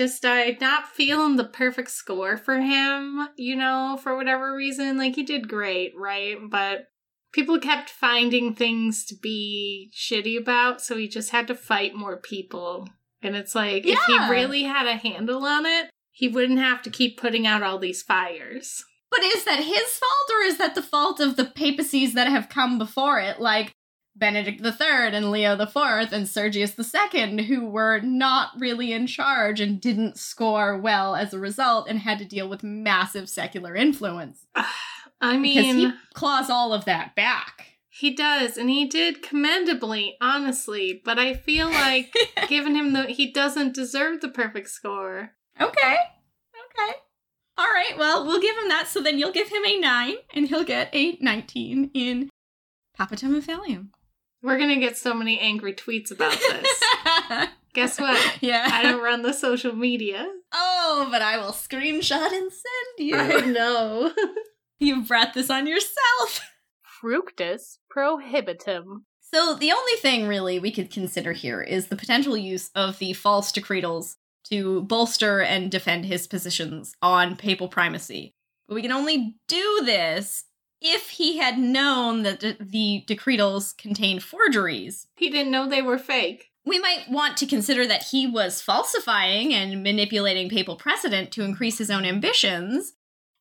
not feeling the perfect score for him, you know, for whatever reason. Like, he did great, right? But people kept finding things to be shitty about, so he just had to fight more people. And it's like, yeah. If he really had a handle on it, he wouldn't have to keep putting out all these fires. But is that his fault, or is that the fault of the papacies that have come before it, like Benedict III and Leo IV and Sergius II, who were not really in charge and didn't score well as a result and had to deal with massive secular influence? I mean... because he claws all of that back. He does, and he did commendably, honestly, but I feel like giving him he doesn't deserve the perfect score. Okay. All right, well, we'll give him that, so then you'll give him a 9, and he'll get a 19 in Papatum and Falium. We're going to get so many angry tweets about this. Guess what? Yeah. I don't run the social media. Oh, but I will screenshot and send you. I know. You brought this on yourself. Fructus prohibitum. So the only thing really we could consider here is the potential use of the false decretals to bolster and defend his positions on papal primacy. But we can only do this if he had known that the decretals contained forgeries. He didn't know they were fake. We might want to consider that he was falsifying and manipulating papal precedent to increase his own ambitions.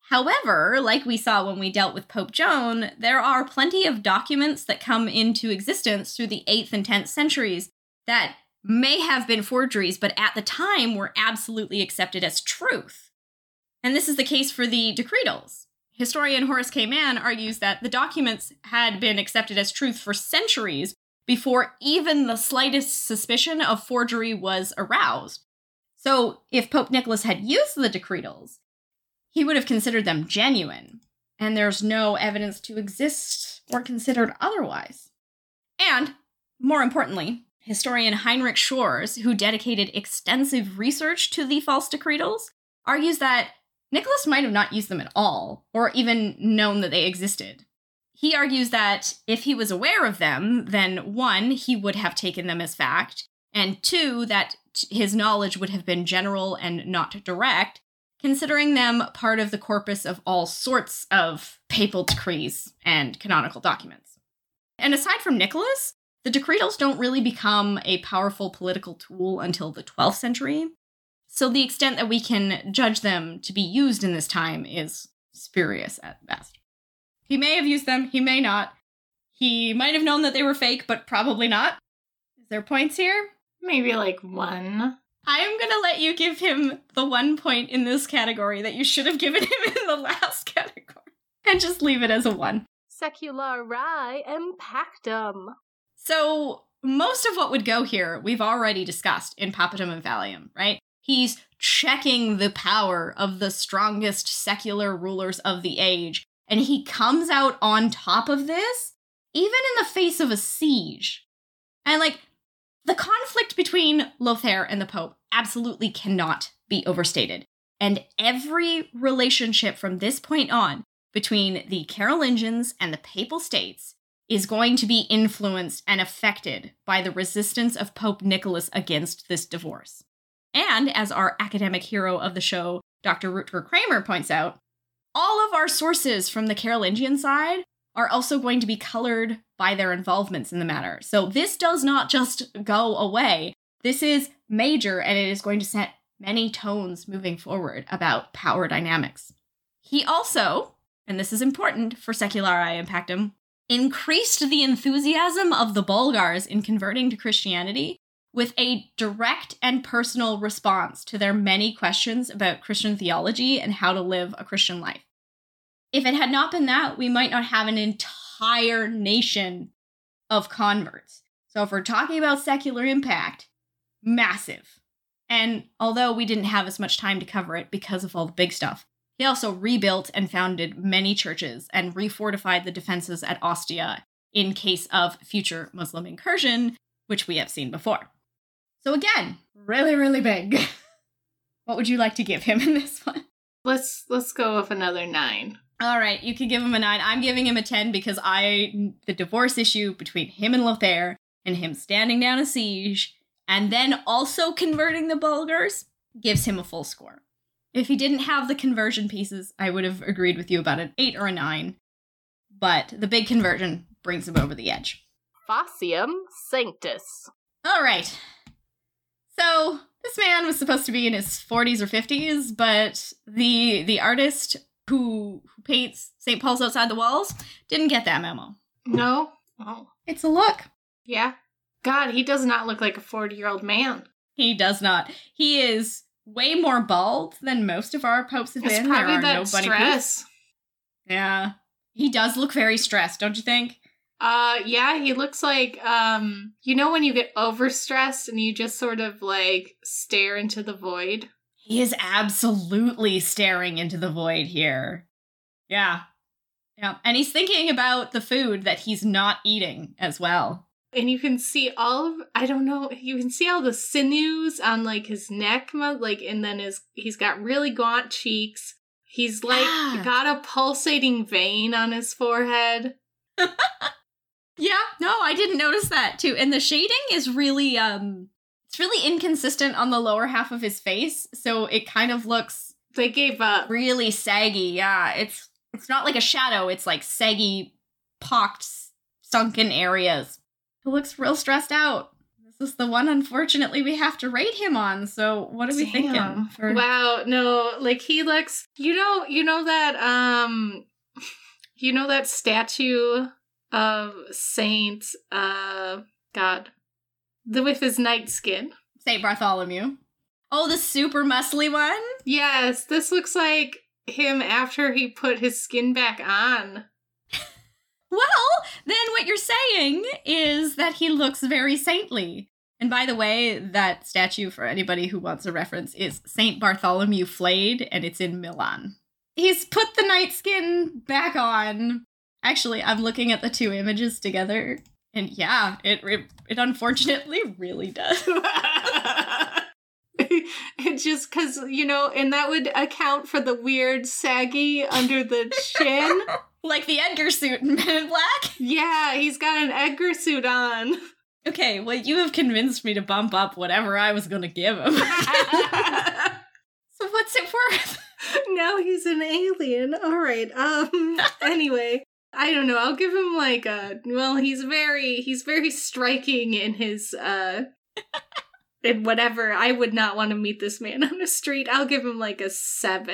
However, like we saw when we dealt with Pope Joan, there are plenty of documents that come into existence through the 8th and 10th centuries that may have been forgeries, but at the time were absolutely accepted as truth. And this is the case for the decretals. Historian Horace K. Mann argues that the documents had been accepted as truth for centuries before even the slightest suspicion of forgery was aroused. So if Pope Nicholas had used the decretals, he would have considered them genuine, and there's no evidence to exist or considered otherwise. And, more importantly, historian Heinrich Schwarz, who dedicated extensive research to the false decretals, argues that Nicholas might have not used them at all, or even known that they existed. He argues that if he was aware of them, then 1, he would have taken them as fact, and 2, that his knowledge would have been general and not direct, considering them part of the corpus of all sorts of papal decrees and canonical documents. And aside from Nicholas, the decretals don't really become a powerful political tool until the 12th century, so the extent that we can judge them to be used in this time is spurious at best. He may have used them, he may not. He might have known that they were fake, but probably not. Is there points here? Maybe like 1. I'm going to let you give him the 1 point in this category that you should have given him in the last category, and just leave it as a 1. Seculari impactum. So most of what would go here, we've already discussed in Papatum and Falium, right? He's checking the power of the strongest secular rulers of the age, and he comes out on top of this, even in the face of a siege. And like, the conflict between Lothair and the Pope absolutely cannot be overstated. And every relationship from this point on between the Carolingians and the Papal States is going to be influenced and affected by the resistance of Pope Nicholas against this divorce. And as our academic hero of the show, Dr. Rutger Kramer, points out, all of our sources from the Carolingian side are also going to be colored by their involvements in the matter. So this does not just go away. This is major, and it is going to set many tones moving forward about power dynamics. He also, and this is important for Seculari Impactum, increased the enthusiasm of the Bulgars in converting to Christianity with a direct and personal response to their many questions about Christian theology and how to live a Christian life. If it had not been that, we might not have an entire nation of converts. So if we're talking about secular impact, massive. And although we didn't have as much time to cover it because of all the big stuff, he also rebuilt and founded many churches and refortified the defenses at Ostia in case of future Muslim incursion, which we have seen before. So again, really, really big. What would you like to give him in this one? Let's go with another 9. All right, you can give him a 9. I'm giving him a 10 because the divorce issue between him and Lothair and him standing down a siege and then also converting the Bulgars gives him a full score. If he didn't have the conversion pieces, I would have agreed with you about an 8 or a 9. But the big conversion brings him over the edge. Faciam Sanctus. All right. So this man was supposed to be in his 40s or 50s, but the artist who paints St. Paul's Outside the Walls didn't get that memo. No. Oh. It's a look. Yeah. God, he does not look like a 40-year-old man. He does not. He is way more bald than most of our popes have been. It's probably that stress. Yeah. He does look very stressed, don't you think? Yeah, he looks like, you know when you get overstressed and you just sort of, like, stare into the void? He is absolutely staring into the void here. Yeah. Yeah. And he's thinking about the food that he's not eating as well. And you can see you can see all the sinews on, like, his neck, like, and then he's got really gaunt cheeks. He's, like, got a pulsating vein on his forehead. Yeah, no, I didn't notice that too. And the shading is really, it's really inconsistent on the lower half of his face. So it kind of looks... They gave up. Really saggy, yeah. It's not like a shadow. It's like saggy, pocked, sunken areas. He looks real stressed out. This is the one, unfortunately, we have to rate him on. So what are we thinking? Wow, no, like he looks... You know that, you know that statue of Saint, with his night skin? Saint Bartholomew. Oh, the super muscly one? Yes, this looks like him after he put his skin back on. Well, then what you're saying is that he looks very saintly. And by the way, that statue, for anybody who wants a reference, is Saint Bartholomew Flayed, and it's in Milan. He's put the night skin back on. Actually, I'm looking at the two images together, and yeah, it unfortunately really does. It just because, you know, and that would account for the weird saggy under the chin. Like the Edgar suit in Men in Black? Yeah, he's got an Edgar suit on. Okay, well, you have convinced me to bump up whatever I was going to give him. So what's it worth? Now he's an alien. All right. Anyway, I don't know. I'll give him like a... Well, he's very striking in his... in whatever. I would not want to meet this man on the street. I'll give him like a 7.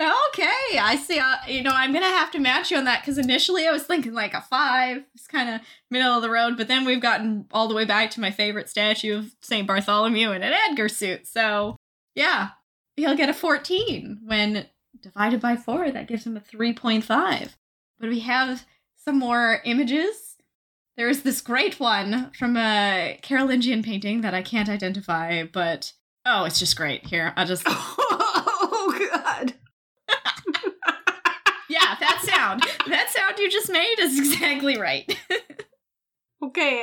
Okay. I see. I'm going to have to match you on that because initially I was thinking like a 5. It's kind of middle of the road. But then we've gotten all the way back to my favorite statue of St. Bartholomew in an Edgar suit. So, yeah. He'll get a 14 when divided by 4. That gives him a 3.5. But we have some more images. There is this great one from a Carolingian painting that I can't identify, but oh, it's just great. Here, I'll just... Oh, God. Yeah, that sound you just made is exactly right. Okay,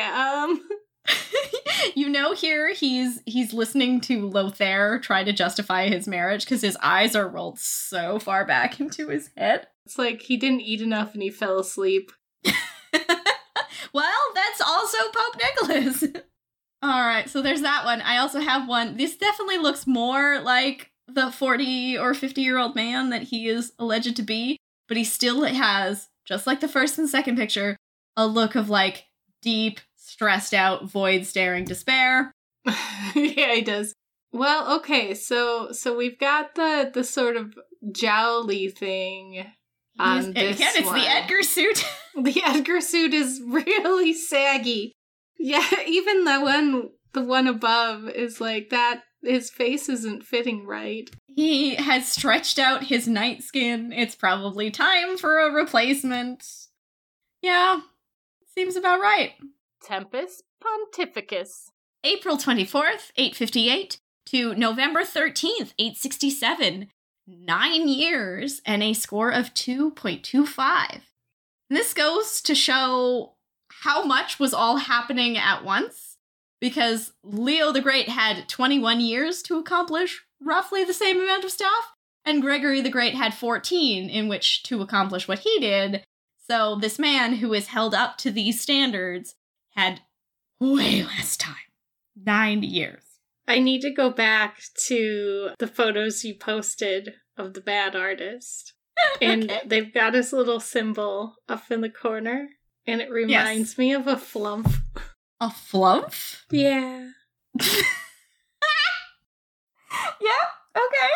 You know, here he's listening to Lothair try to justify his marriage because his eyes are rolled so far back into his head. It's like he didn't eat enough and he fell asleep. Well, that's also Pope Nicholas. All right, so there's that one. I also have one. This definitely looks more like the 40 or 50-year-old man that he is alleged to be, but he still has, just like the first and second picture, a look of like deep, stressed out, void-staring despair. Yeah, he does. Well, okay, so we've got the sort of jowly thing on this again, it's one. The Edgar suit. The Edgar suit is really saggy. Yeah, even the one above is like that. His face isn't fitting right. He has stretched out his night skin. It's probably time for a replacement. Yeah, seems about right. Tempus Pontificus. April 24th, 858 to November 13th, 867. 9 years and a score of 2.25. This goes to show how much was all happening at once, because Leo the Great had 21 years to accomplish roughly the same amount of stuff, and Gregory the Great had 14 in which to accomplish what he did. So this man who is held up to these standards had way less time. 9 years. I need to go back to the photos you posted of the bad artist. And okay. They've got his little symbol up in the corner. And it reminds me of a flump. A flump? Yeah. Yeah, okay.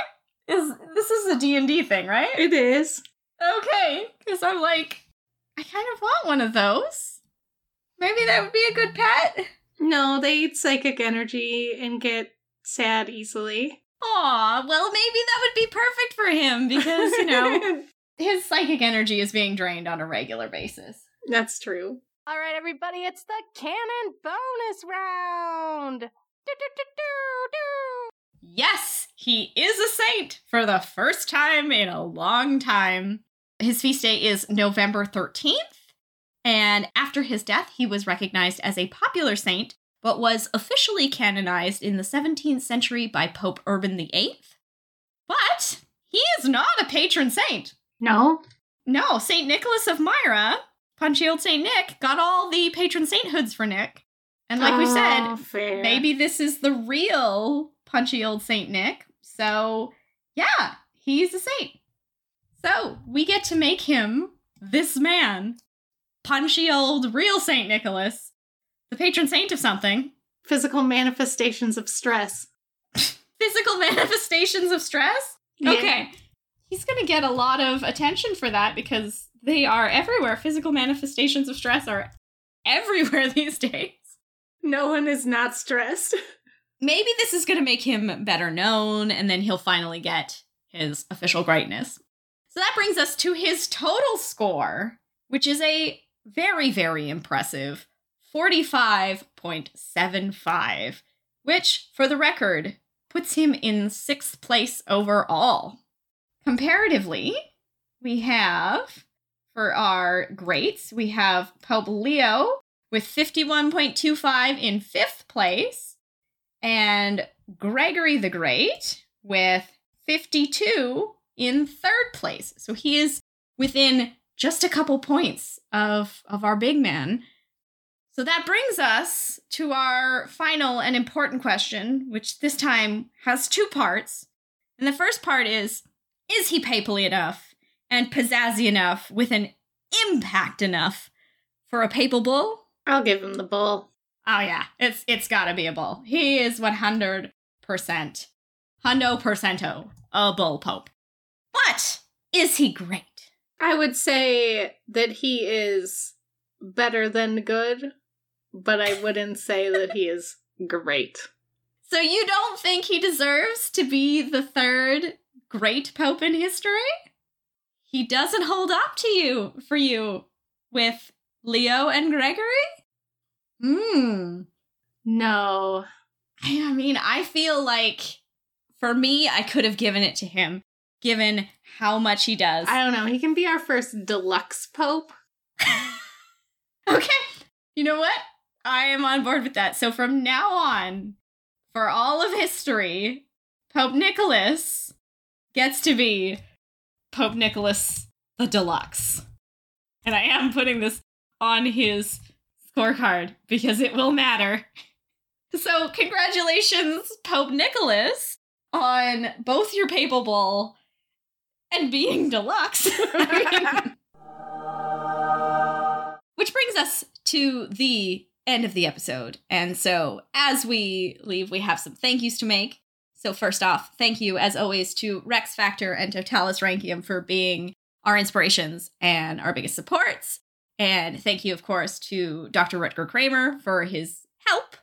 This is a D&D thing, right? It is. Okay, because I'm like, I kind of want one of those. Maybe that would be a good pet. No, they eat psychic energy and get sad easily. Aw, well, maybe that would be perfect for him because, you know, his psychic energy is being drained on a regular basis. That's true. All right, everybody, it's the canon bonus round. Do-do-do-do-do. Yes, he is a saint for the first time in a long time. His feast day is November 13th. And after his death, he was recognized as a popular saint, but was officially canonized in the 17th century by Pope Urban VIII. But he is not a patron saint. No. No, St. Nicholas of Myra, punchy old St. Nick, got all the patron sainthoods for Nick. And like we said, fair. Maybe this is the real punchy old St. Nick. So, yeah, he's a saint. So we get to make him this man. Punchy old real St. Nicholas, the patron saint of something. Physical manifestations of stress. Physical manifestations of stress? Yeah. Okay. He's going to get a lot of attention for that because they are everywhere. Physical manifestations of stress are everywhere these days. No one is not stressed. Maybe this is going to make him better known, and then he'll finally get his official greatness. So that brings us to his total score, which is a very, very impressive 45.75, which, for the record, puts him in 6th place overall. Comparatively, we have, for our greats, we have Pope Leo with 51.25 in 5th place, and Gregory the Great with 52 in 3rd place. So he is within just a couple points of our big man. So that brings us to our final and important question, which this time has two parts. And the first part is he papally enough and pizzazzy enough with an impact enough for a papal bull? I'll give him the bull. Oh, yeah. It's gotta be a bull. He is 100%. Hundo percento. A bull pope. But is he great? I would say that he is better than good, but I wouldn't say that he is great. So you don't think he deserves to be the third great pope in history? He doesn't hold up to you for you with Leo and Gregory? No. I mean, I feel like for me, I could have given it to him, given how much he does. I don't know. He can be our first deluxe pope. Okay. You know what? I am on board with that. So from now on, for all of history, Pope Nicholas gets to be Pope Nicholas the Deluxe. And I am putting this on his scorecard because it will matter. So congratulations, Pope Nicholas, on both your papal bull and being deluxe. Which brings us to the end of the episode. And so as we leave, we have some thank yous to make. So first off, thank you, as always, to Rex Factor and Totalis Rankium for being our inspirations and our biggest supports. And thank you, of course, to Dr. Rutger Kramer for his help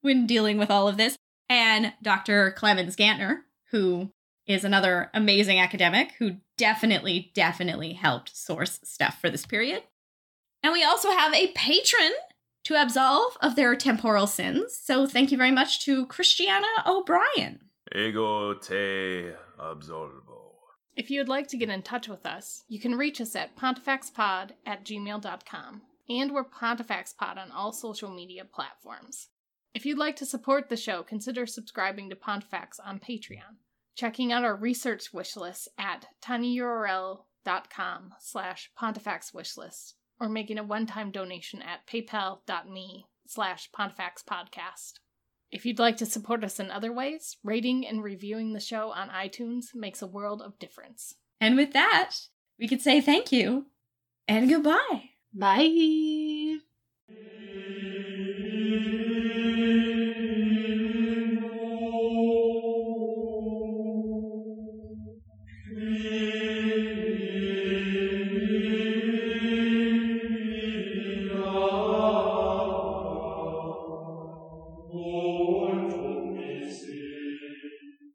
when dealing with all of this, and Dr. Clemens Gantner, who is another amazing academic who definitely helped source stuff for this period. And we also have a patron to absolve of their temporal sins. So thank you very much to Christiana O'Brien. Ego te absolvo. If you'd like to get in touch with us, you can reach us at pontifexpod@gmail.com. And we're pontifexpod on all social media platforms. If you'd like to support the show, consider subscribing to Pontifex on Patreon, checking out our research wishlist at tinyurl.com/pontifexwishlist, or making a one-time donation at paypal.me/pontifexpodcast. If you'd like to support us in other ways, rating and reviewing the show on iTunes makes a world of difference. And with that, we could say thank you and goodbye. Bye.